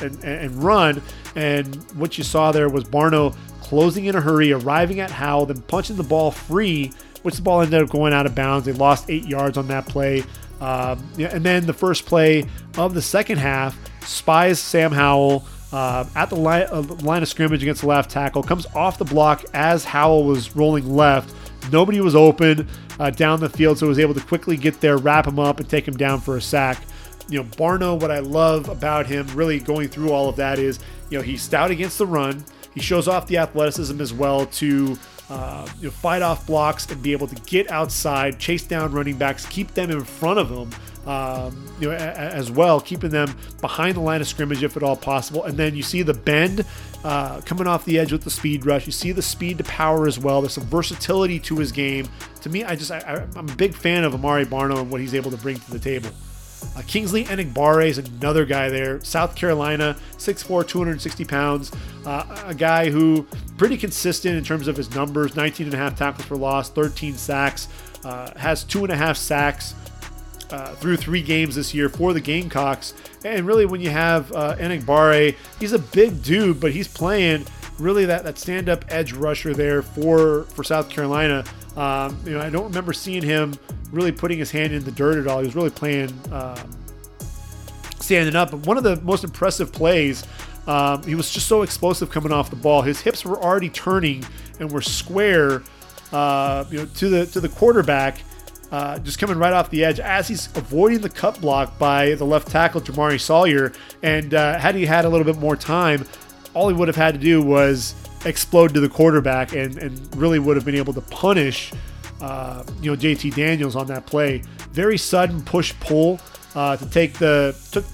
and, and run. And what you saw there was Barno closing in a hurry, arriving at Howell, then punching the ball free, which the ball ended up going out of bounds. They lost eight yards on that play. Um, and then the first play of the second half, spies Sam Howell uh, at the line, uh, line of scrimmage against the left tackle, comes off the block as Howell was rolling left. Nobody was open uh, down the field, so he was able to quickly get there, wrap him up, and take him down for a sack. You know, Barno, what I love about him really going through all of that is, you know, he's stout against the run. He shows off the athleticism as well to uh, you know, fight off blocks and be able to get outside, chase down running backs, keep them in front of him. Um, you know, as well, keeping them behind the line of scrimmage if at all possible. And then you see the bend uh, coming off the edge with the speed rush. You see the speed to power as well. There's some versatility to his game. To me, I just I, I'm a big fan of Amari Barno and what he's able to bring to the table. Uh, Kingsley Enigbare is another guy there. South Carolina, six four, two hundred sixty pounds. Uh, a guy who pretty consistent in terms of his numbers. nineteen and a half tackles for loss, thirteen sacks. Uh, has two and a half sacks. uh, through three games this year for the Gamecocks. And really, when you have uh, Enigbare, he's a big dude, but he's playing really that, that stand-up edge rusher there for, for South Carolina. Um, you know, I don't remember seeing him really putting his hand in the dirt at all. He was really playing uh, standing up. But one of the most impressive plays, um, he was just so explosive coming off the ball. His hips were already turning and were square uh, you know, to the to the quarterback, uh, just coming right off the edge as he's avoiding the cut block by the left tackle, Jamari Sawyer. And uh, had he had a little bit more time, all he would have had to do was explode to the quarterback and, and really would have been able to punish uh, you know, J T Daniels on that play. Very sudden push-pull uh, to take the took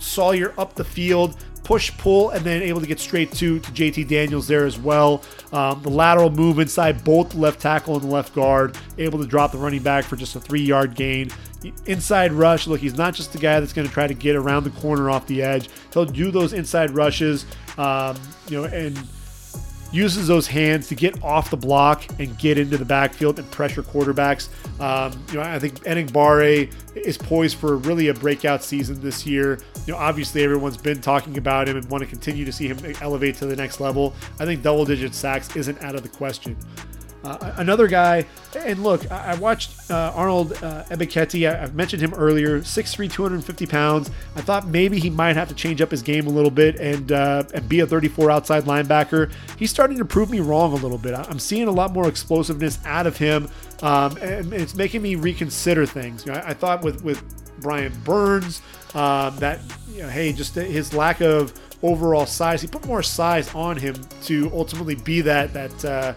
Sawyer up the field, push-pull, and then able to get straight to, to J T Daniels there as well. Um, the lateral move inside both the left tackle and the left guard, able to drop the running back for just a three-yard gain. Inside rush, look, he's not just the guy that's going to try to get around the corner off the edge. He'll do those inside rushes, um, you know, and uses those hands to get off the block and get into the backfield and pressure quarterbacks. Um, you know, I think Enigbare is poised for really a breakout season this year. You know, obviously everyone's been talking about him and want to continue to see him elevate to the next level. I think double-digit sacks isn't out of the question. Uh, another guy, and look, I watched uh, Arnold uh, Ebiketie. I, I mentioned him earlier, six three, two hundred fifty pounds. I thought maybe he might have to change up his game a little bit and uh, and be a thirty-four outside linebacker. He's starting to prove me wrong a little bit. I'm seeing a lot more explosiveness out of him, um, and it's making me reconsider things. You know, I, I thought with, with Brian Burns uh, that, you know, hey, just his lack of overall size, he put more size on him to ultimately be that, that uh,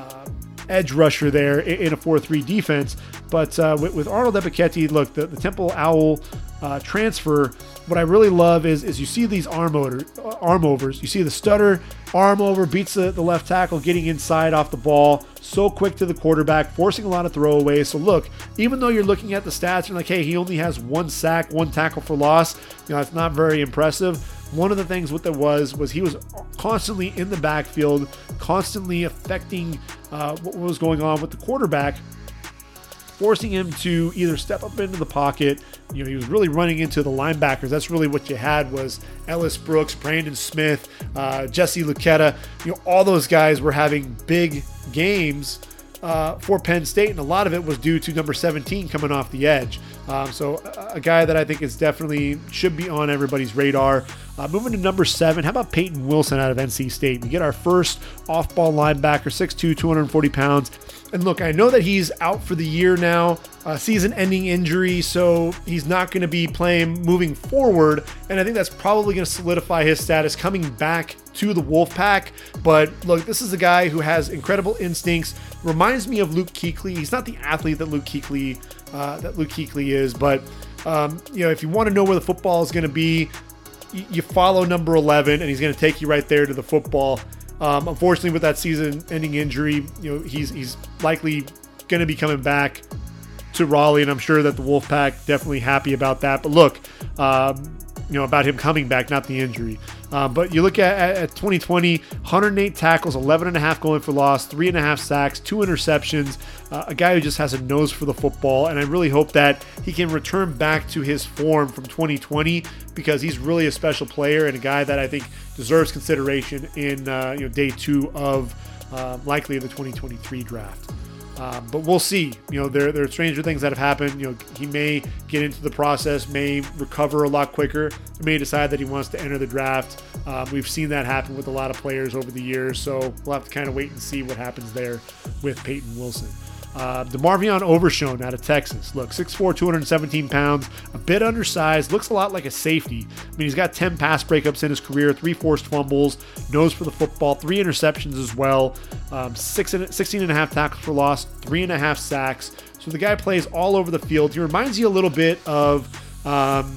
Uh, edge rusher there in a four three defense. But uh, with, with Arnold Ebiketie, look, the, the Temple Owl uh, transfer, what I really love is is you see these arm, motor, arm overs. You see the stutter, arm over, beats the, the left tackle, getting inside off the ball, so quick to the quarterback, forcing a lot of throwaways. So look, even though you're looking at the stats and like, hey, he only has one sack, one tackle for loss, you know, it's not very impressive. One of the things what there was was he was constantly in the backfield, constantly affecting uh, what was going on with the quarterback, forcing him to either step up into the pocket. You know, he was really running into the linebackers. That's really what you had was Ellis Brooks, Brandon Smith, uh, Jesse Luketa. You know, all those guys were having big games Uh, for Penn State, and a lot of it was due to number seventeen coming off the edge. Um, so a, a guy that I think is definitely should be on everybody's radar. Uh, moving to number seven, how about Peyton Wilson out of N C State? We get our first off-ball linebacker, six two, two hundred forty pounds. And look, I know that he's out for the year now, uh, season-ending injury, so he's not going to be playing moving forward, and I think that's probably going to solidify his status coming back to the Wolfpack. But look, this is a guy who has incredible instincts. Reminds me of Luke Kuechly. He's not the athlete that Luke Kuechly uh, that Luke Kuechly is, but um, you know, if you want to know where the football is going to be, y- you follow number eleven, and he's going to take you right there to the football. Um, unfortunately, with that season-ending injury, you know, he's he's likely going to be coming back to Raleigh, and I'm sure that the Wolfpack definitely happy about that. But look, um, you know, about him coming back, not the injury. Uh, but you look at, at twenty twenty, one hundred eight tackles, eleven and a half going for loss, three and a half sacks, two interceptions, uh, a guy who just has a nose for the football. And I really hope that he can return back to his form from twenty twenty, because he's really a special player and a guy that I think deserves consideration in uh, you know, day two of uh, likely the twenty twenty-three draft. Uh, but we'll see. You know, there, there are stranger things that have happened. You know, he may get into the process, may recover a lot quicker, may decide that he wants to enter the draft. Uh, we've seen that happen with a lot of players over the years, so we'll have to kind of wait and see what happens there with Peyton Wilson. Uh, DeMarvion Overshone out of Texas. Look, six four, two hundred seventeen pounds, a bit undersized, looks a lot like a safety. I mean, he's got ten pass breakups in his career, three forced fumbles, nose for the football, three interceptions as well, um, six and, sixteen and a half tackles for loss, three and a half sacks. So the guy plays all over the field. He reminds you a little bit of um,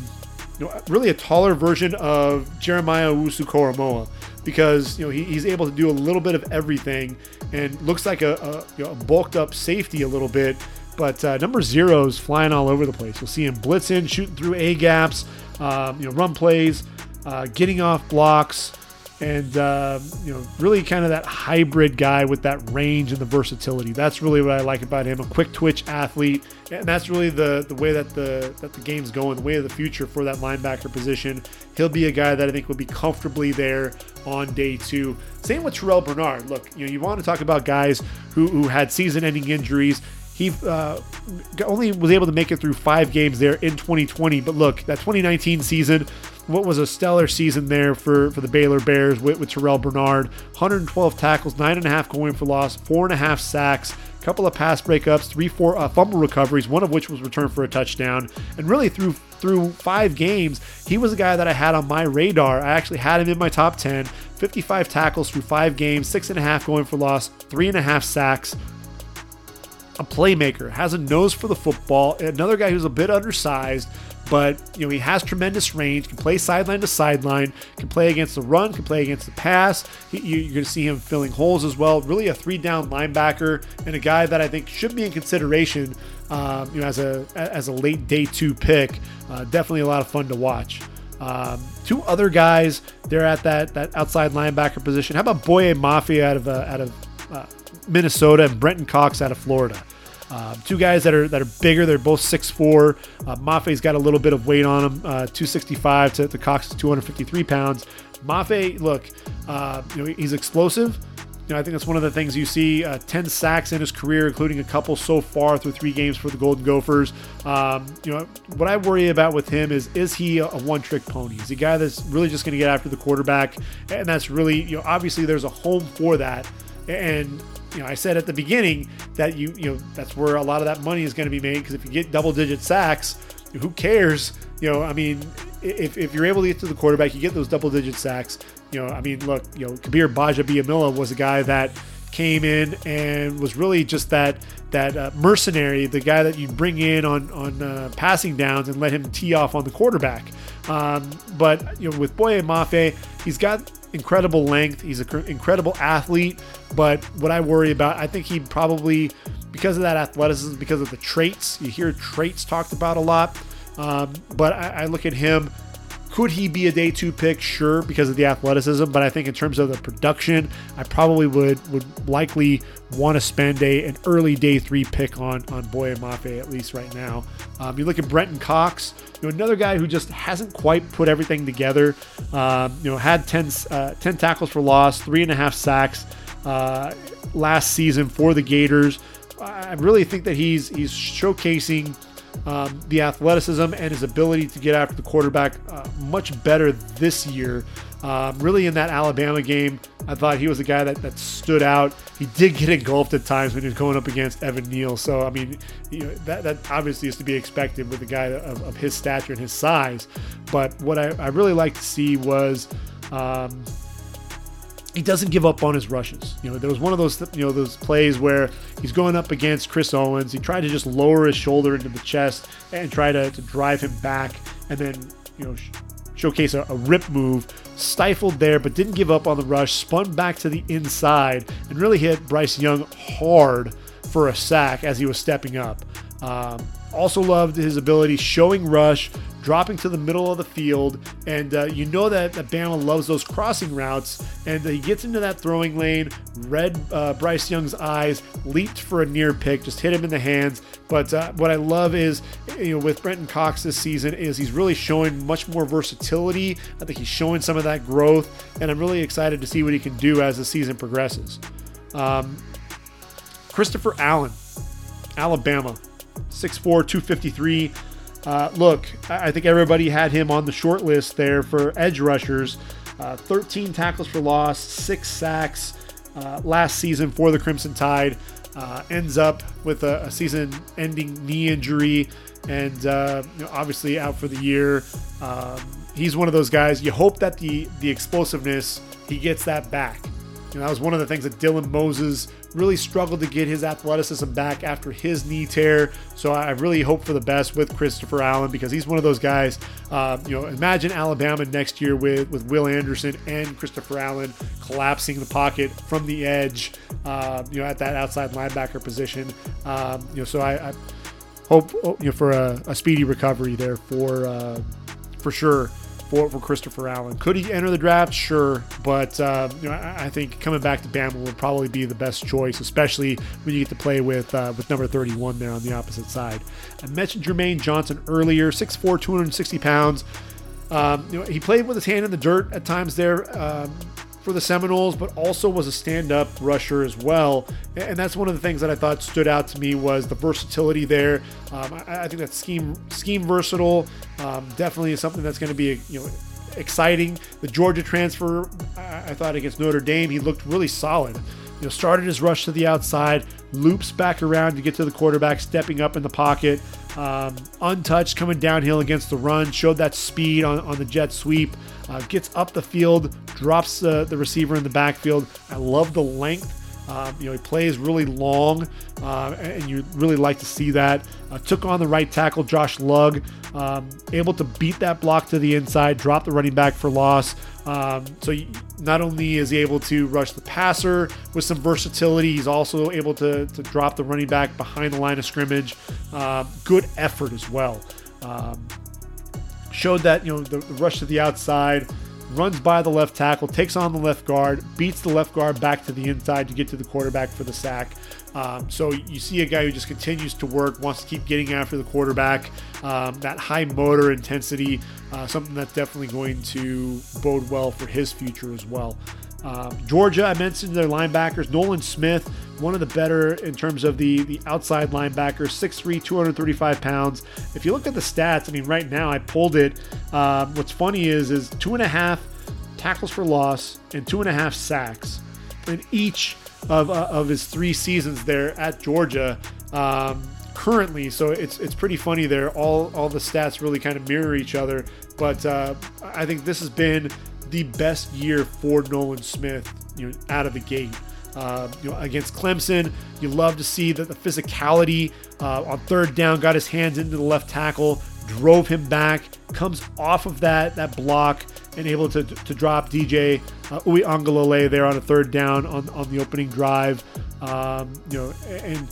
you know, really a taller version of Jeremiah Owusu-Koramoah, because you know he, he's able to do a little bit of everything and looks like a, a, you know, a bulked up safety a little bit. But uh, number zero is flying all over the place. You'll see him blitzing, shooting through A gaps, um, you know, run plays, uh, getting off blocks, and uh, you know, really kind of that hybrid guy with that range and the versatility. That's really what I like about him, a quick twitch athlete, and that's really the the way that the that the game's going, the way of the future for that linebacker position. He'll be a guy that I think would be comfortably there on day two. Same with Terrell Bernard. Look, you know, you want to talk about guys who, who had season-ending injuries. He uh, only was able to make it through five games there in twenty twenty. But look, that twenty nineteen season, what was a stellar season there for, for the Baylor Bears with, with Terrell Bernard. one hundred twelve tackles, nine and a half going for loss, four and a half sacks, a couple of pass breakups, three, four uh, fumble recoveries, one of which was returned for a touchdown. And really through through five games, he was a guy that I had on my radar. I actually had him in my top ten. fifty-five tackles through five games, six and a half going for loss, three and a half sacks. A playmaker, has a nose for the football, another guy who's a bit undersized, but you know, he has tremendous range, can play sideline to sideline, can play against the run, can play against the pass. He, you, you're going to see him filling holes as well. Really a three-down linebacker and a guy that I think should be in consideration, um, you know, as a as a late day two pick. Uh, definitely a lot of fun to watch. Um, two other guys, they're at that that outside linebacker position. How about Boye Mafia out of uh, out of uh, Minnesota, and Brenton Cox out of Florida. Uh, two guys that are that are bigger. They're both six four. Uh, Maffey's got a little bit of weight on him, uh, two sixty-five to, to Cox's two hundred fifty-three pounds. Maffey, look, uh, you know, he's explosive. You know, I think that's one of the things you see. Uh, ten sacks in his career, including a couple so far through three games for the Golden Gophers. Um, you know, what I worry about with him is, is he a one-trick pony? Is he a guy that's really just going to get after the quarterback? And that's really, you know, obviously there's a home for that. And you know, I said at the beginning that you you know that's where a lot of that money is going to be made, because if you get double-digit sacks, who cares? You know, I mean, if, if you're able to get to the quarterback, you get those double-digit sacks. You know, I mean, look, you know, Kabir Baja-Biamila was a guy that came in and was really just that that uh, mercenary, the guy that you bring in on on uh, passing downs and let him tee off on the quarterback. Um, but you know, with Boye Mafe, he's got incredible length. He's an incredible athlete. But what I worry about, I think he probably, because of that athleticism, because of the traits, you hear traits talked about a lot. Um, but I, I look at him. Could he be a day two pick? Sure, because of the athleticism. But I think in terms of the production, I probably would would likely want to spend a an early day three pick on on Boye Mafe, at least right now. Um, you look at Brenton Cox, you know, another guy who just hasn't quite put everything together. Um, you know, had ten, uh, ten tackles for loss, three and a half sacks uh, last season for the Gators. I really think that he's he's showcasing Um, the athleticism and his ability to get after the quarterback uh, much better this year. Um, really in that Alabama game, I thought he was a guy that, that stood out. He did get engulfed at times when he was going up against Evan Neal. So, I mean, you know, that, that obviously is to be expected with a guy of, of his stature and his size. But what I, I really liked to see was um, he doesn't give up on his rushes. You know, there was one of those, you know, those plays where he's going up against Chris Owens. He tried to just lower his shoulder into the chest and try to, to drive him back, and then, you know, sh- showcase a, a rip move, stifled there, but didn't give up on the rush, spun back to the inside and really hit Bryce Young hard for a sack as he was stepping up. Um, also loved his ability showing rush, dropping to the middle of the field, and uh, you know that, that Bama loves those crossing routes, and he gets into that throwing lane, read uh, Bryce Young's eyes, leaped for a near pick, just hit him in the hands. But uh, what I love is, you know, with Brenton Cox this season is he's really showing much more versatility. I think he's showing some of that growth, and I'm really excited to see what he can do as the season progresses. Um, Christopher Allen, Alabama, six four, two fifty-three. Uh, look, I think everybody had him on the short list there for edge rushers. Uh, thirteen tackles for loss, six sacks uh, last season for the Crimson Tide. Uh, ends up with a, a season-ending knee injury and uh, you know, obviously out for the year. Um, he's one of those guys. You hope that the the explosiveness, he gets that back. You know, that was one of the things that Dylan Moses really struggled to get his athleticism back after his knee tear. So I really hope for the best with Christopher Allen, because he's one of those guys. Uh, you know, imagine Alabama next year with, with Will Anderson and Christopher Allen collapsing the pocket from the edge, uh, you know, at that outside linebacker position. Um, you know, so I, I hope, you know, for a, a speedy recovery there for, uh, for sure for, for Christopher Allen. Could he enter the draft? Sure. But uh, you know, I, I think coming back to Bama would probably be the best choice, especially when you get to play with uh, with number thirty-one there on the opposite side. I mentioned Jermaine Johnson earlier, six foot four, two hundred sixty pounds. Um, you know, he played with his hand in the dirt at times there um, for the Seminoles, but also was a stand-up rusher as well. And that's one of the things that I thought stood out to me was the versatility there. Um, I, I think that's scheme scheme versatile. Um, definitely is something that's going to be, you know, exciting. The Georgia transfer, I, I thought against Notre Dame, he looked really solid. You know, started his rush to the outside, loops back around to get to the quarterback, stepping up in the pocket. Um, untouched, coming downhill against the run, showed that speed on, on the jet sweep, uh, gets up the field, drops uh, the receiver in the backfield. I love the length. Uh, you know, he plays really long, uh, and you really like to see that. Uh, took on the right tackle, Josh Lugg, um, able to beat that block to the inside, drop the running back for loss. Um, so not only is he able to rush the passer with some versatility, he's also able to, to drop the running back behind the line of scrimmage. Uh, good effort as well. Um, showed that, you know, the, the rush to the outside, runs by the left tackle, takes on the left guard, beats the left guard back to the inside to get to the quarterback for the sack. Um, so you see a guy who just continues to work, wants to keep getting after the quarterback. Um, that high motor intensity, uh, something that's definitely going to bode well for his future as well. Um, Georgia, I mentioned their linebackers. Nolan Smith, one of the better in terms of the, the outside linebackers, six foot three, two hundred thirty-five pounds. If you look at the stats, I mean, right now I pulled it. Um, what's funny is, is two and a half tackles for loss and two and a half sacks in each of, uh, of his three seasons there at Georgia. Um, currently, so it's it's pretty funny there. All, all the stats really kind of mirror each other. But uh, I think this has been the best year for Nolan Smith, you know, out of the gate. Uh, you know, against Clemson, you love to see that the physicality uh, on third down, got his hands into the left tackle, drove him back, comes off of that that block, and able to to drop D J uh, Uiagalelei there on a third down on on the opening drive. Um, you know, and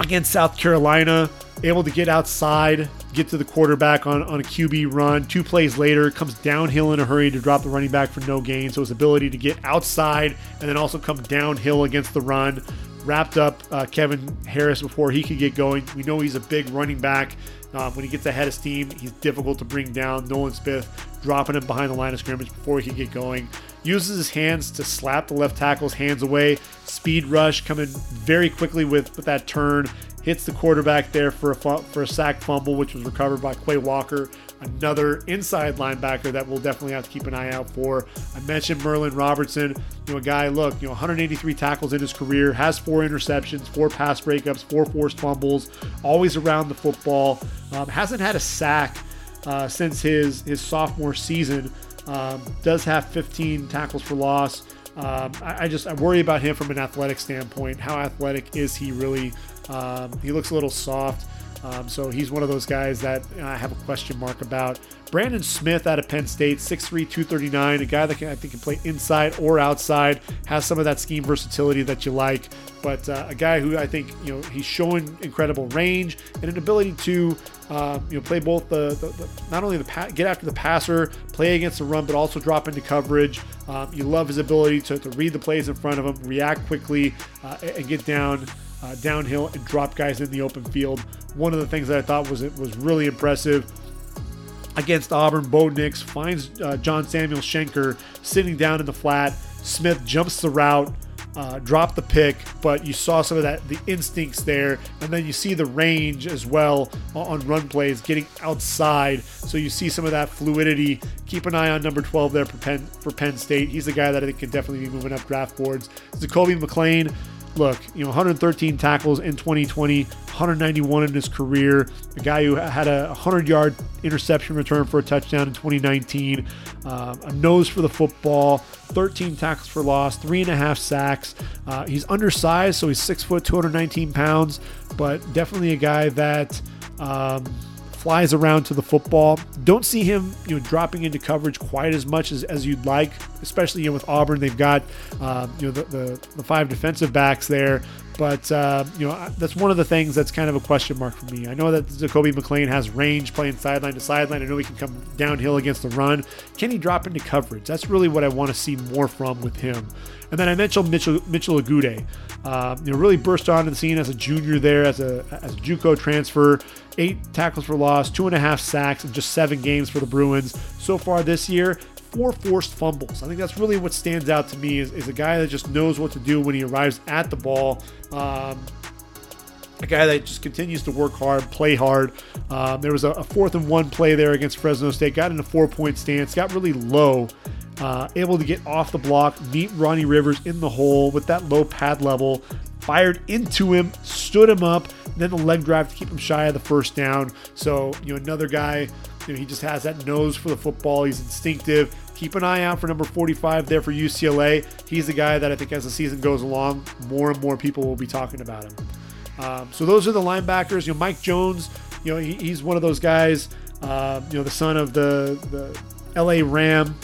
against South Carolina, able to get outside, get to the quarterback on, on a Q B run. Two plays later, comes downhill in a hurry to drop the running back for no gain. So his ability to get outside and then also come downhill against the run. Wrapped up uh, Kevin Harris before he could get going. We know he's a big running back. Um, when he gets ahead of steam, he's difficult to bring down. Nolan Smith dropping him behind the line of scrimmage before he could get going. Uses his hands to slap the left tackle's hands away. Speed rush coming very quickly with, with that turn. Hits the quarterback there for a for a sack fumble, which was recovered by Quay Walker, another inside linebacker that we'll definitely have to keep an eye out for. I mentioned Merlin Robertson, you know, a guy, look, you know, one hundred eighty-three tackles in his career, has four interceptions, four pass breakups, four forced fumbles, always around the football. Um, hasn't had a sack uh, since his his sophomore season. Um, does have fifteen tackles for loss. Um, I, I just I worry about him from an athletic standpoint. How athletic is he really? Um, he looks a little soft, um, so he's one of those guys that I have a question mark about. Brandon Smith out of Penn State, six foot three, two thirty-nine, a guy that can, I think can play inside or outside, has some of that scheme versatility that you like, but uh, a guy who I think, you know, he's showing incredible range and an ability to uh, you know, play both the, the, the not only the pa- get after the passer, play against the run, but also drop into coverage. Um, you love his ability to, to read the plays in front of him, react quickly, uh, and, and get down. Uh, downhill and drop guys in the open field. One of the things that I thought was it was really impressive against Auburn, Bo Nix finds uh, John Samuel Schenker sitting down in the flat. Smith jumps the route, uh, dropped the pick, but you saw some of that, the instincts there, and then you see the range as well on run plays, getting outside. So you see some of that fluidity. Keep an eye on number twelve there for Penn, for Penn State. He's the guy that I think could definitely be moving up draft boards. Zakobi McClain. Look, you know, one hundred thirteen tackles in twenty twenty, one hundred ninety-one in his career. A guy who had a hundred-yard interception return for a touchdown in twenty nineteen. Um, a nose for the football, thirteen tackles for loss, three and a half sacks. Uh, he's undersized, so he's six foot, two hundred nineteen pounds, but definitely a guy that um, flies around to the football. Don't see him, you know, dropping into coverage quite as much as, as you'd like, especially, you know, with Auburn. They've got, um, you know, the, the the five defensive backs there. But, uh, you know, that's one of the things that's kind of a question mark for me. I know that Jacoby McClain has range playing sideline to sideline. I know he can come downhill against the run. Can he drop into coverage? That's really what I want to see more from with him. And then I mentioned Mitchell Mitchell Aguday. Uh, you know, really burst onto the scene as a junior there, as a as a JUCO transfer. Eight tackles for loss, two and a half sacks, and just seven games for the Bruins so far this year. Four forced fumbles. I think that's really what stands out to me is, is a guy that just knows what to do when he arrives at the ball. Um, a guy that just continues to work hard, play hard. Um, there was a, a fourth and one play there against Fresno State. Got in a four-point stance. Got really low. Uh, able to get off the block. Meet Ronnie Rivers in the hole with that low pad level. Fired into him, stood him up, and then the leg drive to keep him shy of the first down. So, you know, another guy, you know, he just has that nose for the football. He's instinctive. Keep an eye out for number forty-five there for U C L A. He's the guy that I think as the season goes along, more and more people will be talking about him. Um, so those are the linebackers. You know, Mike Jones, you know, he, he's one of those guys, uh, you know, the son of the, the L A Ram.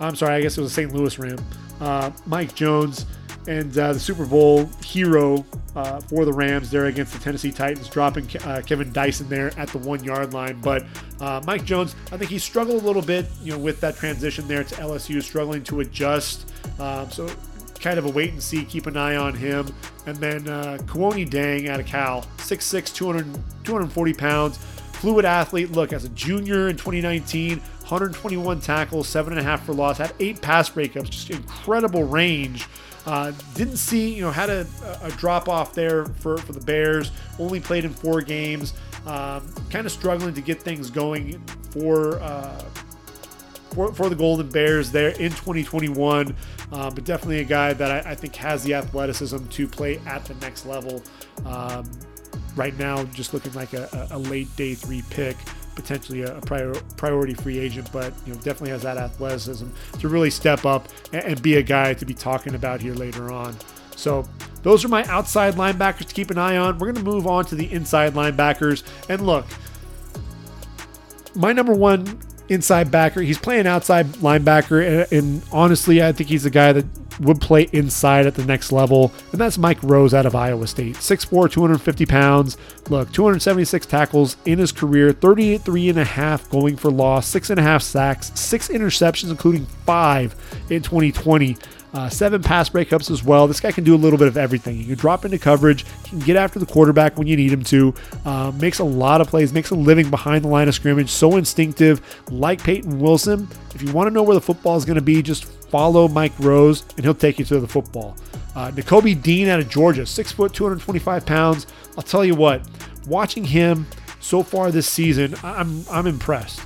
I'm sorry, I guess it was a Saint Louis Ram. Uh, Mike Jones. And uh, the Super Bowl hero uh, for the Rams there against the Tennessee Titans, dropping uh, Kevin Dyson there at the one-yard line. But uh, Mike Jones, I think he struggled a little bit, you know, with that transition there to L S U, struggling to adjust. Um, so kind of a wait and see, keep an eye on him. And then uh, Kwoni Dang out of Cal, six six, two hundred, two hundred forty pounds, fluid athlete. Look, as a junior in twenty nineteen, one hundred twenty-one tackles, seven and a half for loss, had eight pass breakups, just incredible range. Uh, didn't see, you know, had a, a drop off there for, for the Bears, only played in four games, um, kind of struggling to get things going for, uh, for for the Golden Bears there in twenty twenty-one, uh, but definitely a guy that I, I think has the athleticism to play at the next level. Um, right now, just looking like a, a late day three pick, potentially a prior, priority free agent, but you know, definitely has that athleticism to really step up and, and be a guy to be talking about here later on. So those are my outside linebackers to keep an eye on. We're going to move on to the inside linebackers. And look, my number one inside backer, he's playing outside linebacker, and, and honestly, I think he's a guy that would play inside at the next level, and that's Mike Rose out of Iowa State. six four, two hundred fifty pounds. Look, two hundred seventy-six tackles in his career, thirty-three and a half going for loss, six and a half sacks, six interceptions, including five in twenty twenty, uh, seven pass breakups as well. This guy can do a little bit of everything. He can drop into coverage, he can get after the quarterback when you need him to, uh, makes a lot of plays, makes a living behind the line of scrimmage, so instinctive. Like Peyton Wilson, if you want to know where the football is going to be, just follow Mike Rose, and he'll take you to the football. Uh, N'Kobe Dean out of Georgia, six foot, two hundred twenty-five pounds. I'll tell you what, watching him so far this season, I'm I'm impressed.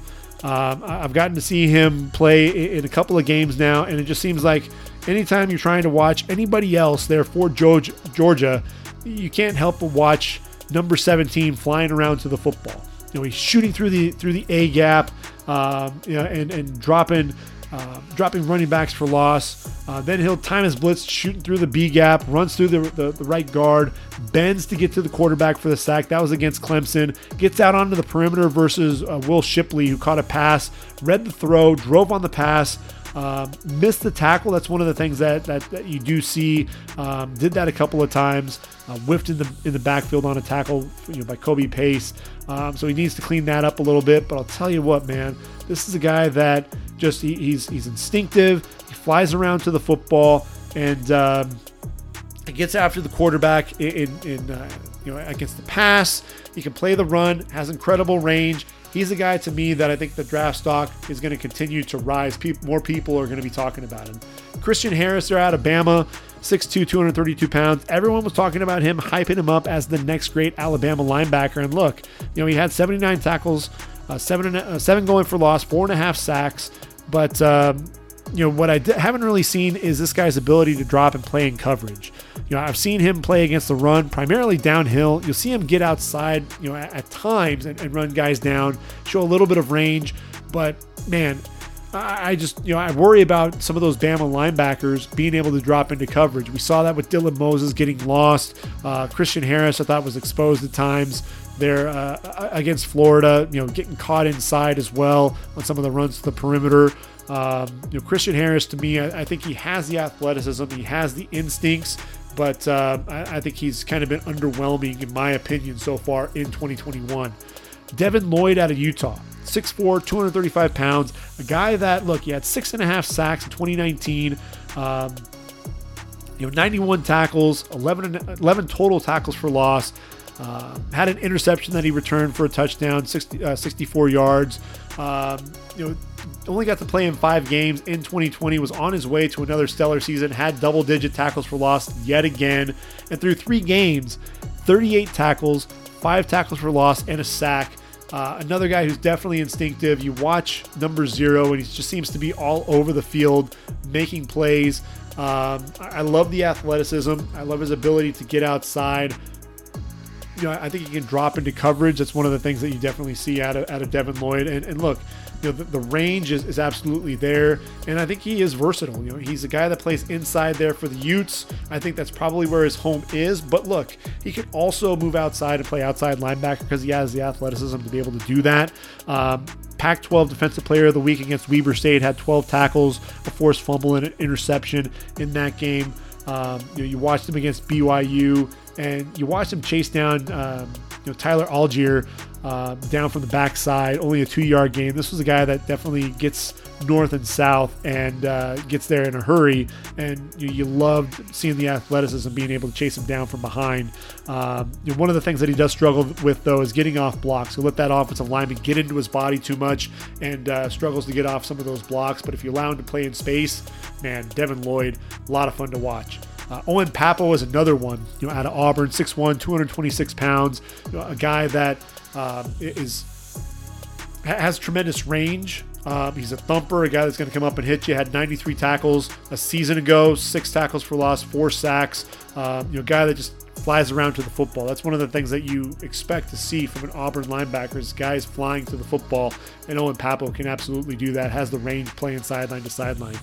Um, I've gotten to see him play in a couple of games now, and it just seems like anytime you're trying to watch anybody else there for Georgia, you can't help but watch number seventeen flying around to the football. You know, he's shooting through the through the A gap, um, you know, and and dropping. Uh, dropping running backs for loss. Uh, then he'll time his blitz, shooting through the B gap, runs through the, the, the right guard, bends to get to the quarterback for the sack. That was against Clemson. Gets out onto the perimeter versus uh, Will Shipley, who caught a pass, read the throw, drove on the pass, uh, missed the tackle. That's one of the things that that, that you do see. Um, did that a couple of times. Uh, whiffed in the in the backfield on a tackle, you know, by Kobe Pace. Um, so he needs to clean that up a little bit. But I'll tell you what, man, this is a guy that. Just he, he's he's instinctive. He flies around to the football, and um, he gets after the quarterback in in uh, you know, against the pass. He can play the run. Has incredible range. He's a guy to me that I think the draft stock is going to continue to rise. Pe- more people are going to be talking about him. Christian Harris, they're out of Bama, six two, two hundred thirty-two pounds. Everyone was talking about him, hyping him up as the next great Alabama linebacker. And look, you know, he had seventy-nine tackles, uh, seven and, uh, seven going for loss, four and a half sacks. But, um, you know, what I d- haven't really seen is this guy's ability to drop and play in coverage. You know, I've seen him play against the run, primarily downhill. You'll see him get outside, you know, at, at times and, and run guys down, show a little bit of range. But, man, I, I just, you know, I worry about some of those Bama linebackers being able to drop into coverage. We saw that with Dylan Moses getting lost. Uh, Christian Harris, I thought, was exposed at times. There uh, against Florida, you know, getting caught inside as well on some of the runs to the perimeter. Um, you know, Christian Harris, to me, I, I think he has the athleticism, he has the instincts, But uh, I, I think he's kind of been underwhelming, in my opinion, so far in twenty twenty-one. Devin Lloyd out of Utah, six foot four, two hundred thirty-five pounds. A guy that, look, he had six and a half sacks in twenty nineteen. Um, you know, ninety-one tackles, eleven, eleven total tackles for loss. Uh, had an interception that he returned for a touchdown, sixty, uh, sixty-four yards. Um, you know, only got to play in five games in twenty twenty, was on his way to another stellar season, had double-digit tackles for loss yet again. And through three games, thirty-eight tackles, five tackles for loss, and a sack. Uh, another guy who's definitely instinctive. You watch number zero, and he just seems to be all over the field making plays. Um, I love the athleticism. I love his ability to get outside. You know, I think he can drop into coverage. That's one of the things that you definitely see out of, out of Devin Lloyd. And, and look, you know, the, the range is, is absolutely there. And I think he is versatile. You know, he's a guy that plays inside there for the Utes. I think that's probably where his home is. But look, he can also move outside and play outside linebacker because he has the athleticism to be able to do that. Um, Pac twelve Defensive Player of the Week against Weber State, had twelve tackles, a forced fumble, and an interception in that game. Um, you know, you watched him against B Y U, and you watched him chase down um, you know, Tyler Allgeier uh, down from the backside, only a two-yard gain. This was a guy that definitely gets north and south and uh, gets there in a hurry, and you, you loved seeing the athleticism, being able to chase him down from behind. Um, you know, one of the things that he does struggle with, though, is getting off blocks. He'll let that offensive lineman get into his body too much and uh, struggles to get off some of those blocks, but if you allow him to play in space, man, Devin Lloyd, a lot of fun to watch. Uh, Owen Papo is another one, you know, out of Auburn, six foot one, two hundred twenty-six pounds, you know, a guy that uh, is has tremendous range. Um, he's a thumper, a guy that's going to come up and hit you. Had ninety-three tackles a season ago, six tackles for loss, four sacks. Um, you know, guy that just flies around to the football. That's one of the things that you expect to see from an Auburn linebacker is guys flying to the football, and Owen Papo can absolutely do that. Has the range playing sideline to sideline.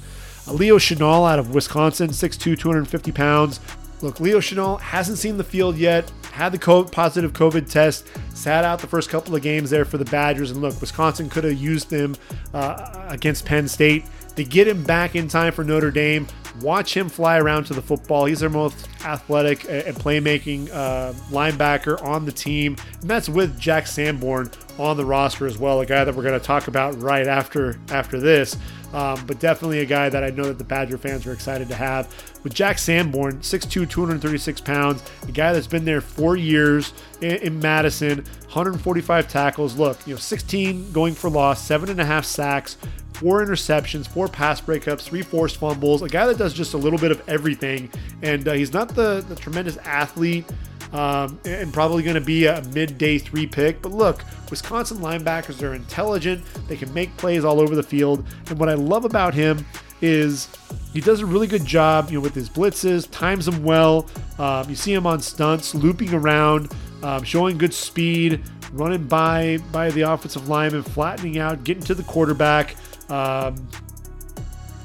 Uh, Leo Chenal out of Wisconsin, six foot two, two hundred fifty pounds. Look, Leo Chenal hasn't seen the field yet, had the COVID, positive COVID test, sat out the first couple of games there for the Badgers. And look, Wisconsin could have used him uh, against Penn State. They get him back in time for Notre Dame. Watch him fly around to the football. He's their most athletic and playmaking uh, linebacker on the team. And that's with Jack Sanborn on the roster as well, a guy that we're going to talk about right after, after this. Um, but definitely a guy that I know that the Badger fans are excited to have. With Jack Sanborn, six foot two, two hundred thirty-six pounds, a guy that's been there four years in, in Madison, one hundred forty-five tackles. Look, you know, sixteen going for loss, seven and a half sacks, four interceptions, four pass breakups, three forced fumbles. A guy that does just a little bit of everything. And uh, he's not the, the tremendous athlete. Um, and probably going to be a mid-day three pick. But look, Wisconsin linebackers are intelligent. They can make plays all over the field. And what I love about him is he does a really good job, you know, with his blitzes, times them well. Um, you see him on stunts, looping around, um, showing good speed, running by by the offensive lineman, flattening out, getting to the quarterback. Um,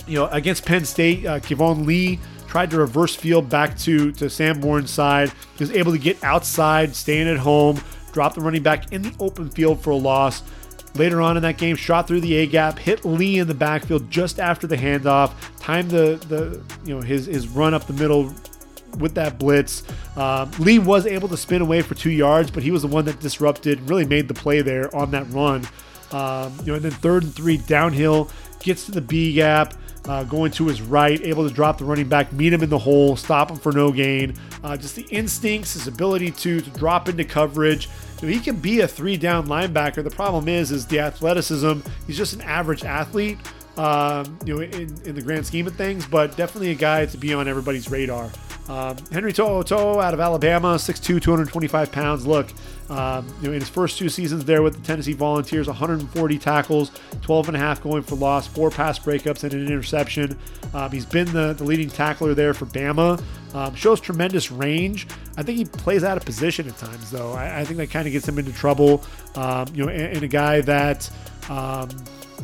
you know, against Penn State, uh, Kevon Lee tried to reverse field back to, to Sanborn's side. He was able to get outside, staying at home, drop the running back in the open field for a loss. Later on in that game, shot through the A-gap, hit Lee in the backfield just after the handoff, timed the, the you know his, his run up the middle with that blitz. Um, Lee was able to spin away for two yards, but he was the one that disrupted, really made the play there on that run. Um, you know, and then third and three downhill, gets to the B-gap, Uh, going to his right, able to drop the running back, meet him in the hole, stop him for no gain. Uh, just the instincts, his ability to, to drop into coverage. You know, he can be a three-down linebacker. The problem is, is the athleticism. He's just an average athlete, um, you know, in, in the grand scheme of things, but definitely a guy to be on everybody's radar. Um, Henry To'o To'o out of Alabama, six foot two, two hundred twenty-five pounds. Look, um, you know, in his first two seasons there with the Tennessee Volunteers, one hundred forty tackles, twelve and a half going for loss, four pass breakups, and an interception. Um, he's been the, the leading tackler there for Bama. Um, shows tremendous range. I think he plays out of position at times, though. I, I think that kind of gets him into trouble. Um, you know, and, and a guy that um,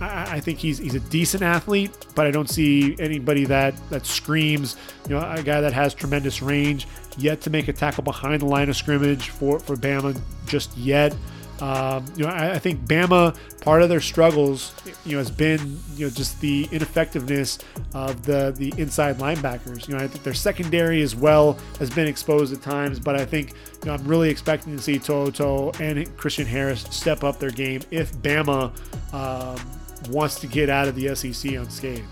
I, I think he's he's a decent athlete, but I don't see anybody that that screams, you know, a guy that has tremendous range. Yet to make a tackle behind the line of scrimmage for, for Bama just yet. Um, you know, I, I think Bama, part of their struggles, you know, has been, you know, just the ineffectiveness of the the inside linebackers. You know, I think their secondary as well has been exposed at times, but I think, you know, I'm really expecting to see To'o To'o and Christian Harris step up their game if Bama um, wants to get out of the S E C unscathed.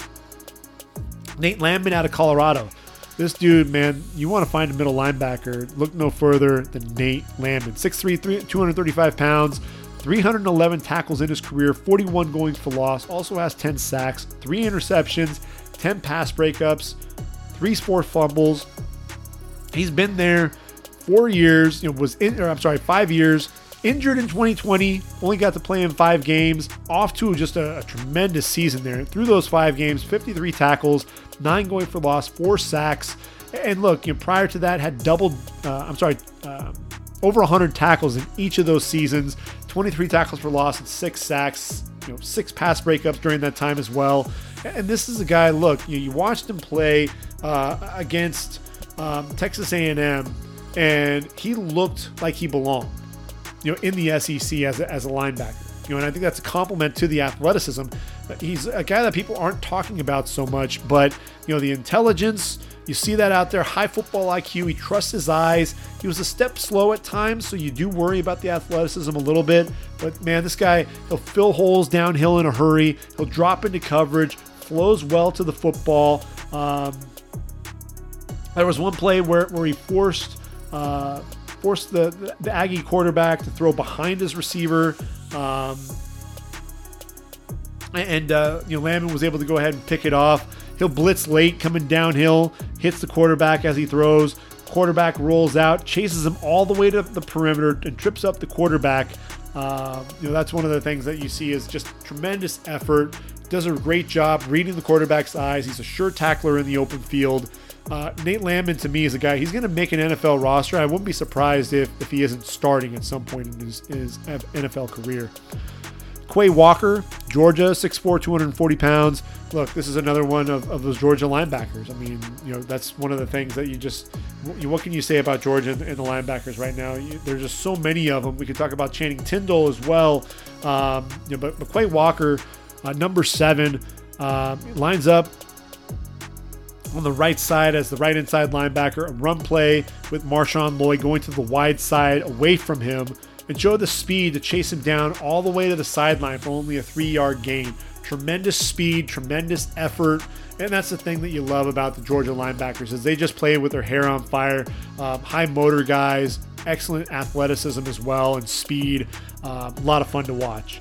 Nate Landman out of Colorado. This dude, man, you want to find a middle linebacker, look no further than Nate Landman. six three, two hundred thirty-five pounds, three hundred eleven tackles in his career, forty-one goings for loss, also has ten sacks, three interceptions, ten pass breakups, three forced fumbles. He's been there four yeyears, you know, was in, or I'm sorry, five years, injured in twenty twenty, only got to play in five games, off to just a, a tremendous season there. Through those five games, fifty-three tackles, nine going for loss, four sacks, and look, you know, prior to that had doubled, uh, I'm sorry, uh, over one hundred tackles in each of those seasons, twenty-three tackles for loss and six sacks, you know, six pass breakups during that time as well. And this is a guy, look, you, you watched him play uh, against um, Texas A and M, and he looked like he belonged, you know, in the S E C as a, as a linebacker. You know, and I think that's a compliment to the athleticism. He's a guy that people aren't talking about so much, but, you know, the intelligence, you see that out there, high football I Q, he trusts his eyes. He was a step slow at times, so you do worry about the athleticism a little bit. But, man, this guy, he'll fill holes downhill in a hurry. He'll drop into coverage, flows well to the football. Um, there was one play where, where he forced uh, forced the, the, the Aggie quarterback to throw behind his receiver. Um, and, uh, you know, Landman was able to go ahead and pick it off. He'll blitz late, coming downhill, hits the quarterback as he throws. Quarterback rolls out, chases him all the way to the perimeter and trips up the quarterback. Um, you know, that's one of the things that you see is just tremendous effort. Does a great job reading the quarterback's eyes. He's a sure tackler in the open field. Uh, Nate Landman, to me, is a guy, he's going to make an N F L roster. I wouldn't be surprised if, if he isn't starting at some point in his, his N F L career. Quay Walker, Georgia, six four, two hundred forty pounds. Look, this is another one of, of those Georgia linebackers. I mean, you know, that's one of the things that you just, you, what can you say about Georgia and, and the linebackers right now? You, there's just so many of them. We could talk about Channing Tindall as well. Um, you know, but, but Quay Walker, uh, number seven, uh, lines up on the right side as the right inside linebacker, a run play with Marshawn Lloyd going to the wide side away from him and showed the speed to chase him down all the way to the sideline for only a three-yard gain. Tremendous speed, tremendous effort, and that's the thing that you love about the Georgia linebackers is they just play with their hair on fire, um, high motor guys, excellent athleticism as well and speed, um, a lot of fun to watch.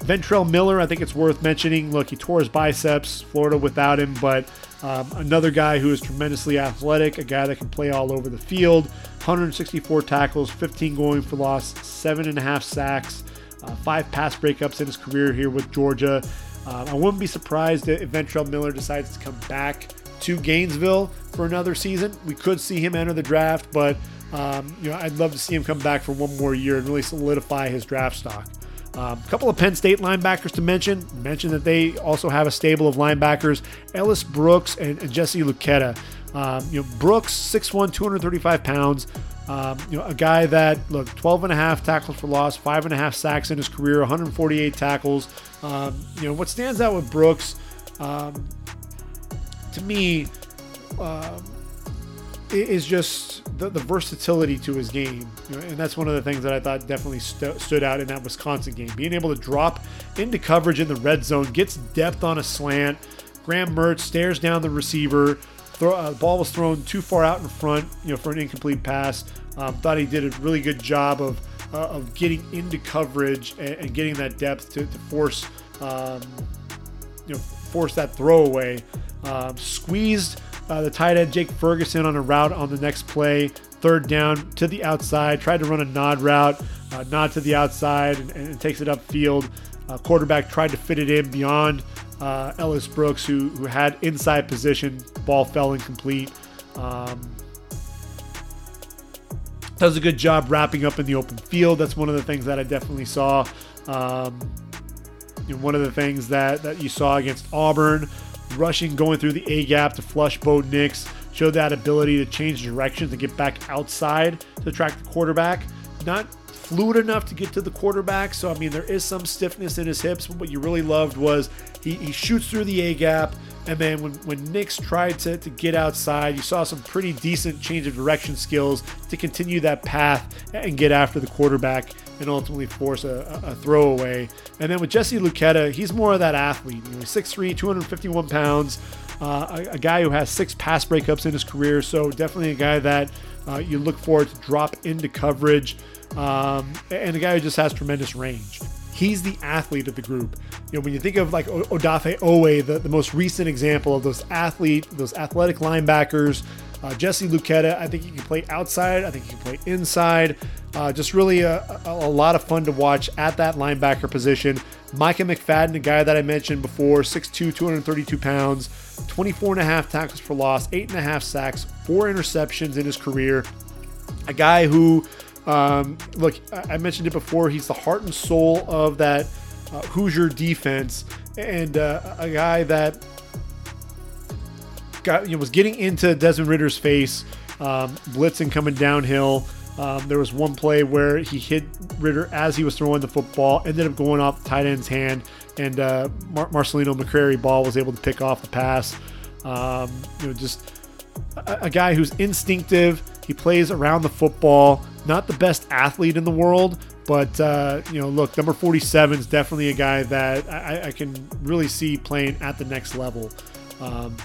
Ventrell Miller, I think it's worth mentioning. Look, he tore his biceps, Florida without him, but um, another guy who is tremendously athletic, a guy that can play all over the field, one hundred sixty-four tackles, fifteen going for loss, seven and a half sacks, uh, five pass breakups in his career here with Georgia. Um, I wouldn't be surprised if Ventrell Miller decides to come back to Gainesville for another season. We could see him enter the draft, but um, you know, I'd love to see him come back for one more year and really solidify his draft stock. A um, couple of Penn State linebackers to mention. Mentioned that they also have a stable of linebackers, Ellis Brooks and, and Jesse Luketa. Um, you know, Brooks, six one, two hundred thirty-five pounds. Um, you know, a guy that, look, twelve and a half tackles for loss, five and a half sacks in his career, one hundred forty-eight tackles. Um, you know, what stands out with Brooks, um, to me, uh, is just the, the versatility to his game. You know, and that's one of the things that I thought definitely st- stood out in that Wisconsin game. Being able to drop into coverage in the red zone, gets depth on a slant. Graham Mertz stares down the receiver. Throw, uh, the ball was thrown too far out in front, you know, for an incomplete pass. Um, thought he did a really good job of uh, of getting into coverage and, and getting that depth to, to force, um, you know, force that throw away. Um, squeezed uh, the tight end Jake Ferguson on a route on the next play. Third down to the outside. Tried to run a nod route, uh, nod to the outside, and, and takes it upfield. Uh, quarterback tried to fit it in beyond Uh, Ellis Brooks, who who had inside position, ball fell incomplete. Um, does a good job wrapping up in the open field. That's one of the things that I definitely saw. Um, you know, one of the things that, that you saw against Auburn, rushing, going through the A gap to flush Bo Nix, showed that ability to change directions and get back outside to track the quarterback. Not fluid enough to get to the quarterback. So, I mean, there is some stiffness in his hips. But what you really loved was he, he shoots through the A-gap. And then when, when Knicks tried to, to get outside, you saw some pretty decent change of direction skills to continue that path and get after the quarterback and ultimately force a, a throwaway. And then with Jesse Luketa, he's more of that athlete. You know, six three, two hundred fifty-one pounds, uh, a, a guy who has six pass breakups in his career. So definitely a guy that uh, you look for to drop into coverage, um, and a guy who just has tremendous range. He's the athlete of the group. You know, when you think of like Odafe Owe, the, the most recent example of those athlete, those athletic linebackers, uh, Jesse Luketa, I think he can play outside. I think he can play inside. Uh, just really a, a, a lot of fun to watch at that linebacker position. Micah McFadden, a guy that I mentioned before, six two, two hundred thirty-two pounds, twenty-four and a half tackles for loss, eight and a half sacks, four interceptions in his career. A guy who, Um, look, I mentioned it before. He's the heart and soul of that uh, Hoosier defense, and uh, a guy that got you know, was getting into Desmond Ridder's face, um, blitzing coming downhill. Um, there was one play where he hit Ridder as he was throwing the football, ended up going off the tight end's hand, and uh, Mar- Marcelino McCrary Ball was able to pick off the pass. Um, you know, just a, a guy who's instinctive. He plays around the football. Not the best athlete in the world, but, uh, you know, look, number forty-seven is definitely a guy that I, I can really see playing at the next level. Um,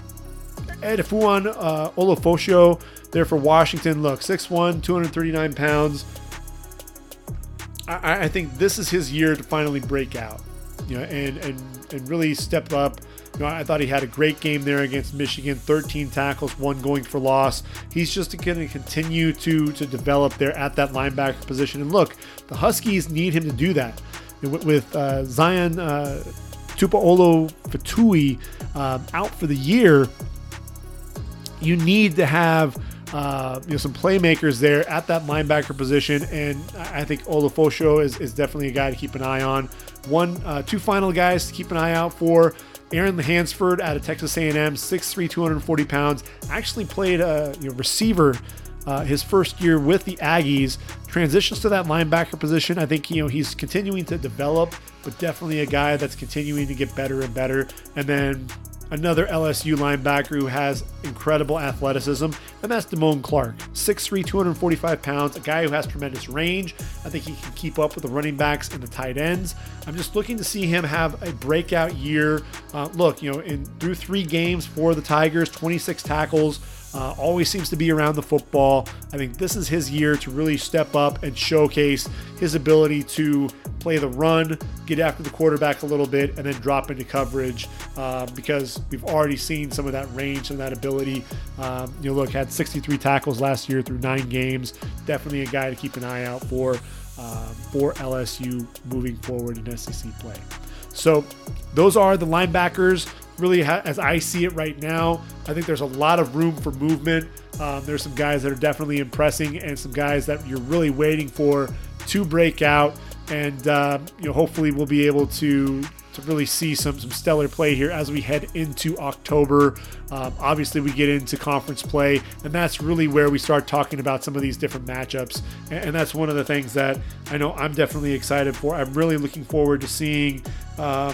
Edifuan uh, Olofosio there for Washington. Look, six one, two hundred thirty-nine pounds. I, I think this is his year to finally break out, you know, and, and, and really step up. You know, I thought he had a great game there against Michigan, thirteen tackles, one going for loss. He's just going to continue to to develop there at that linebacker position. And look, the Huskies need him to do that. With, with uh, Zion uh, Tupe'olo-Fatui um, out for the year, you need to have uh, you know, some playmakers there at that linebacker position. And I think Olofosio is, is definitely a guy to keep an eye on. One, uh, two final guys to keep an eye out for. Aaron Hansford out of Texas A and M, six three, two hundred forty pounds, actually played a you know, receiver uh, his first year with the Aggies, transitions to that linebacker position. I think you know he's continuing to develop, but definitely a guy that's continuing to get better and better. And then another L S U linebacker who has incredible athleticism, and that's Damone Clark, six three, two hundred forty-five pounds, a guy who has tremendous range. I think he can keep up with the running backs and the tight ends. I'm just looking to see him have a breakout year. Uh, look, you know, in through three games for the Tigers, twenty-six tackles, uh, always seems to be around the football. I think this is his year to really step up and showcase his ability to play the run, get after the quarterback a little bit, and then drop into coverage uh, because we've already seen some of that range, some of that ability. Um, you know, look, had sixty-three tackles last year through nine games. Definitely a guy to keep an eye out for um, for L S U moving forward in S E C play. So those are the linebackers. Really, ha- as I see it right now, I think there's a lot of room for movement. Um, there's some guys that are definitely impressing and some guys that you're really waiting for to break out. And uh, you know, hopefully we'll be able to to really see some some stellar play here as we head into October. Um, obviously, we get into conference play, and that's really where we start talking about some of these different matchups. And, and that's one of the things that I know I'm definitely excited for. I'm really looking forward to seeing um,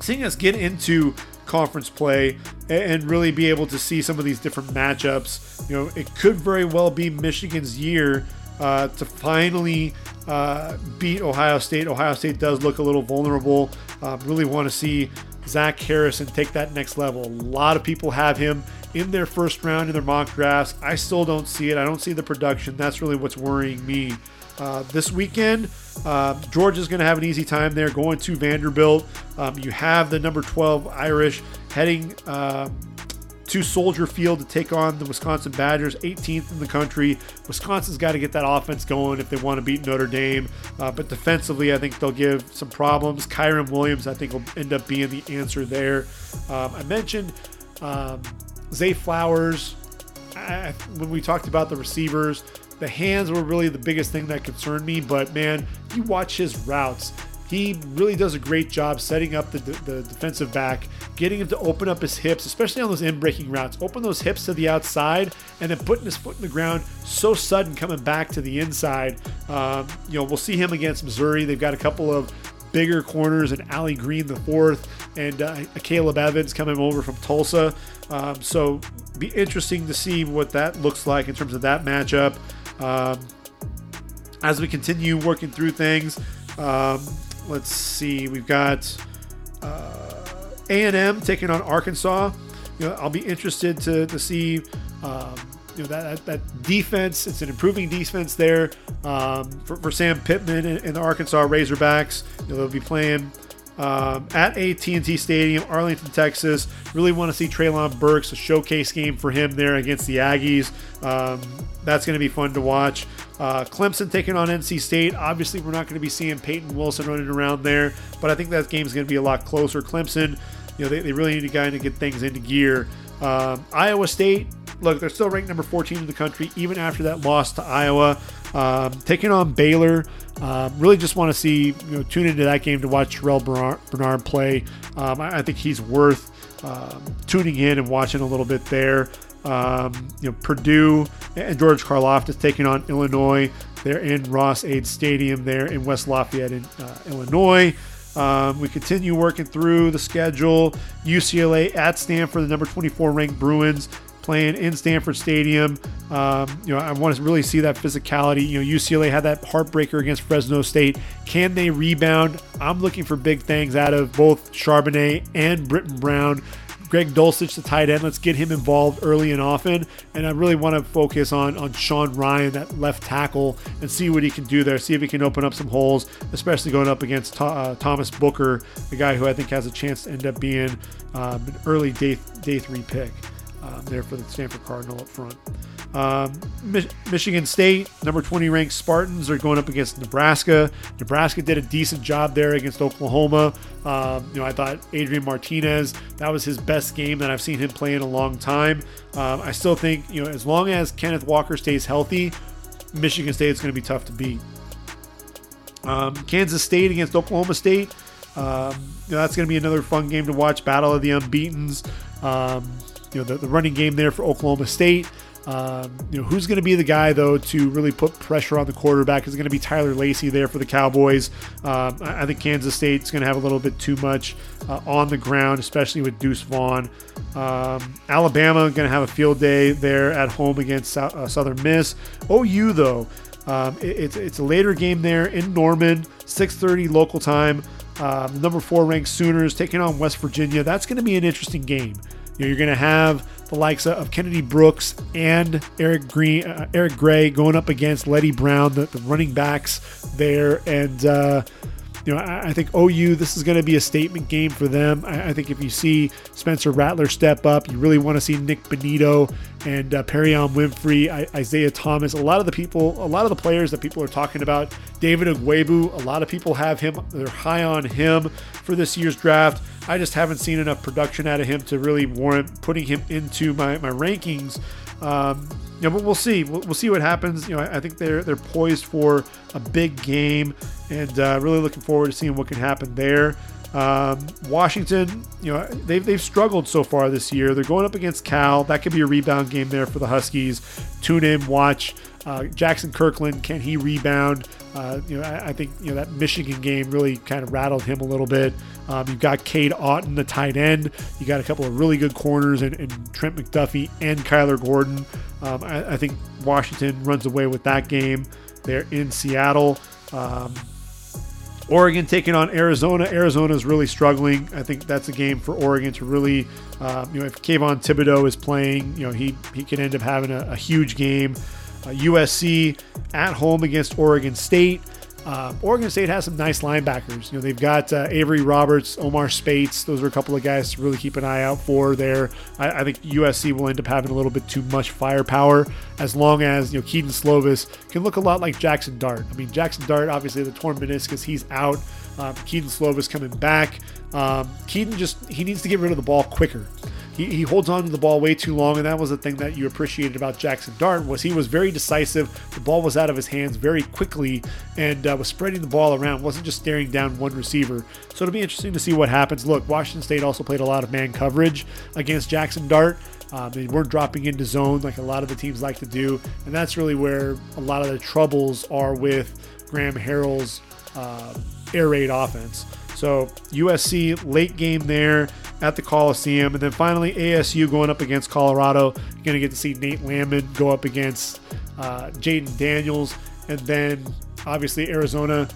seeing us get into conference play and really be able to see some of these different matchups. You know, it could very well be Michigan's year uh, to finally Uh, beat Ohio State. Ohio State does look a little vulnerable. Uh, really want to see Zach Harrison take that next level. A lot of people have him in their first round in their mock drafts. I still don't see it. I don't see the production. That's really what's worrying me. Uh, this weekend, uh, Georgia's going to have an easy time there going to Vanderbilt. Um, you have the number twelve Irish heading uh, to Soldier Field to take on the Wisconsin Badgers, eighteenth in the country. Wisconsin's got to get that offense going if they want to beat Notre Dame. Uh, but defensively, I think they'll give some problems. Kyron Williams, I think, will end up being the answer there. Um, I mentioned um, Zay Flowers. I, when we talked about the receivers, the hands were really the biggest thing that concerned me. But, man, you watch his routes. he really does a great job setting up the, the defensive back, getting him to open up his hips, especially on those in-breaking routes. Open those hips to the outside and then putting his foot in the ground so sudden coming back to the inside. Um, you know, we'll see him against Missouri. They've got a couple of bigger corners and Allie Green the fourth and uh, Caleb Evans coming over from Tulsa. Um, so be interesting to see what that looks like in terms of that matchup. Um, as we continue working through things, um, let's see, we've got uh, A and M taking on Arkansas. You know, I'll be interested to, to see um, you know, that, that defense. It's an improving defense there um, for, for Sam Pittman and, and the Arkansas Razorbacks. You know, they'll be playing um, at A T and T Stadium, Arlington, Texas. Really want to see Treylon Burks, a showcase game for him there against the Aggies. Um, that's going to be fun to watch. Uh, Clemson taking on N C State. Obviously, we're not going to be seeing Peyton Wilson running around there, but I think that game's going to be a lot closer. Clemson, you know, they, they really need a guy to get things into gear. Um, Iowa State, look, they're still ranked number fourteen in the country, even after that loss to Iowa. Um, taking on Baylor. Um, really just want to see, you know, tune into that game to watch Terrell Bernard play. Um, I, I think he's worth um, tuning in and watching a little bit there. Um, you know, Purdue and George Karlaftis taking on Illinois. They're in Ross-Ade Stadium there in West Lafayette in uh, Illinois. Um, we continue working through the schedule. U C L A at Stanford, the number twenty-four ranked Bruins playing in Stanford Stadium. Um, you know, I want to really see that physicality. You know, U C L A had that heartbreaker against Fresno State. Can they rebound? I'm looking for big things out of both Charbonnet and Britton Brown. Greg Dulcich, the tight end, let's get him involved early and often. And I really want to focus on on Sean Ryan, that left tackle, and see what he can do there. See if he can open up some holes, especially going up against Th- uh, Thomas Booker, the guy who I think has a chance to end up being um, an early day day three pick um, there for the Stanford Cardinal up front. Um, Mich- Michigan State, number twenty ranked Spartans are going up against Nebraska. Nebraska did a decent job there against Oklahoma. Um, you know, I thought Adrian Martinez, that was his best game that I've seen him play in a long time. Um, I still think, you know, as long as Kenneth Walker stays healthy, Michigan State is going to be tough to beat. Um, Kansas State against Oklahoma State. Um, you know, that's going to be another fun game to watch. Battle of the Unbeatens. Um, you know, the, the running game there for Oklahoma State. Um, you know, who's going to be the guy, though, to really put pressure on the quarterback? Is it going to be Tyler Lacey there for the Cowboys? Um, I, I think Kansas State's going to have a little bit too much uh, on the ground, especially with Deuce Vaughn. Um, Alabama going to have a field day there at home against South, uh, Southern Miss. O U, though, um, it, it's, it's a later game there in Norman, six thirty local time. Um, number four ranked Sooners taking on West Virginia. That's going to be an interesting game. You know, you're going to have the likes of Kennedy Brooks and Eric Green, uh, Eric Gray going up against Letty Brown, the, the running backs there. And, uh, you know, I, I think O U, this is going to be a statement game for them. I, I think if you see Spencer Rattler step up, you really want to see Nick Benito and uh, Perrion Winfrey, I, Isaiah Thomas, a lot of the people, a lot of the players that people are talking about. David Ogwebu, a lot of people have him, they're high on him for this year's draft. I just haven't seen enough production out of him to really warrant putting him into my, my rankings. Um, you know, but we'll see. We'll, we'll see what happens. You know, I, I think they're they're poised for a big game, and uh, really looking forward to seeing what can happen there. Um, Washington, you know, they've they've struggled so far this year. They're going up against Cal. That could be a rebound game there for the Huskies. Tune in, watch. Uh, Jackson Kirkland, can he rebound? Uh, you know, I, I think, you know, that Michigan game really kind of rattled him a little bit. Um, you've got Cade Otton, the tight end. You got a couple of really good corners, and, and Trent McDuffie and Kyler Gordon. Um, I, I think Washington runs away with that game. They're in Seattle. Um, Oregon taking on Arizona. Arizona's really struggling. I think that's a game for Oregon to really, uh, you know, if Kayvon Thibodeau is playing, you know, he he could end up having a, a huge game. Uh, U S C at home against Oregon State. Uh, Oregon State has some nice linebackers. You know, they've got uh, Avery Roberts, Omar Spates. Those are a couple of guys to really keep an eye out for there. I, I think U S C will end up having a little bit too much firepower, as long as, you know, Keaton Slovis can look a lot like Jackson Dart. I mean, Jackson Dart, obviously the torn meniscus, he's out. Uh, Keaton Slovis coming back. Um, Keaton just, he needs to get rid of the ball quicker. he, he holds on to the ball way too long, and that was the thing that you appreciated about Jackson Dart, was he was very decisive. The ball was out of his hands very quickly and uh, was spreading the ball around, wasn't just staring down one receiver. So it'll be interesting to see what happens. Look, Washington State also played a lot of man coverage against Jackson Dart. Um, they weren't dropping into zone like a lot of the teams like to do, and that's really where a lot of the troubles are with Graham Harrell's uh, air raid offense. So U S C late game there at the Coliseum, and then finally A S U going up against Colorado. You're going to get to see Nate Landman go up against uh, Jaden Daniels, and then obviously Arizona.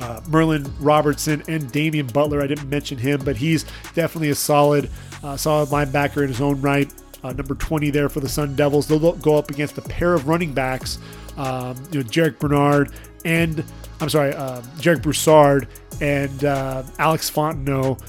Uh, Merlin Robertson and Damian Butler. I didn't mention him, but he's definitely a solid, uh, solid linebacker in his own right. Uh, number twenty there for the Sun Devils. They'll go up against a pair of running backs, um, you know, Jarek Broussard and I'm sorry, uh, Jarek Broussard and uh, Alex Fontenot.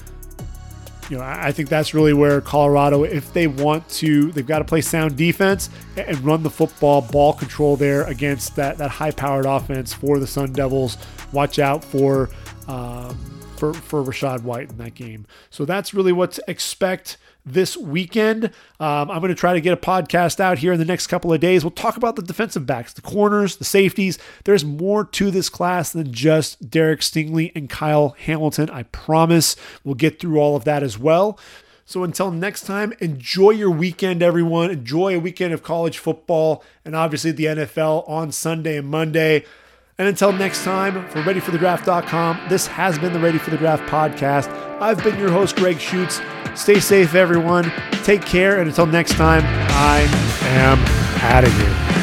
You know, I think that's really where Colorado, if they want to, they've got to play sound defense and run the football, ball control there against that that high-powered offense for the Sun Devils. Watch out for um, for for Rachaad White in that game. So that's really what to expect this weekend. Um, I'm going to try to get a podcast out here in the next couple of days. We'll talk about the defensive backs, the corners, the safeties. There's more to this class than just Derek Stingley and Kyle Hamilton. I promise we'll get through all of that as well. So until next time, enjoy your weekend, everyone. Enjoy a weekend of college football and obviously the N F L on Sunday and Monday. And until next time, for ready for the draft dot com, this has been the Ready for the Draft podcast. I've been your host, Greg Schutz. Stay safe, everyone. Take care. And until next time, I am out of here.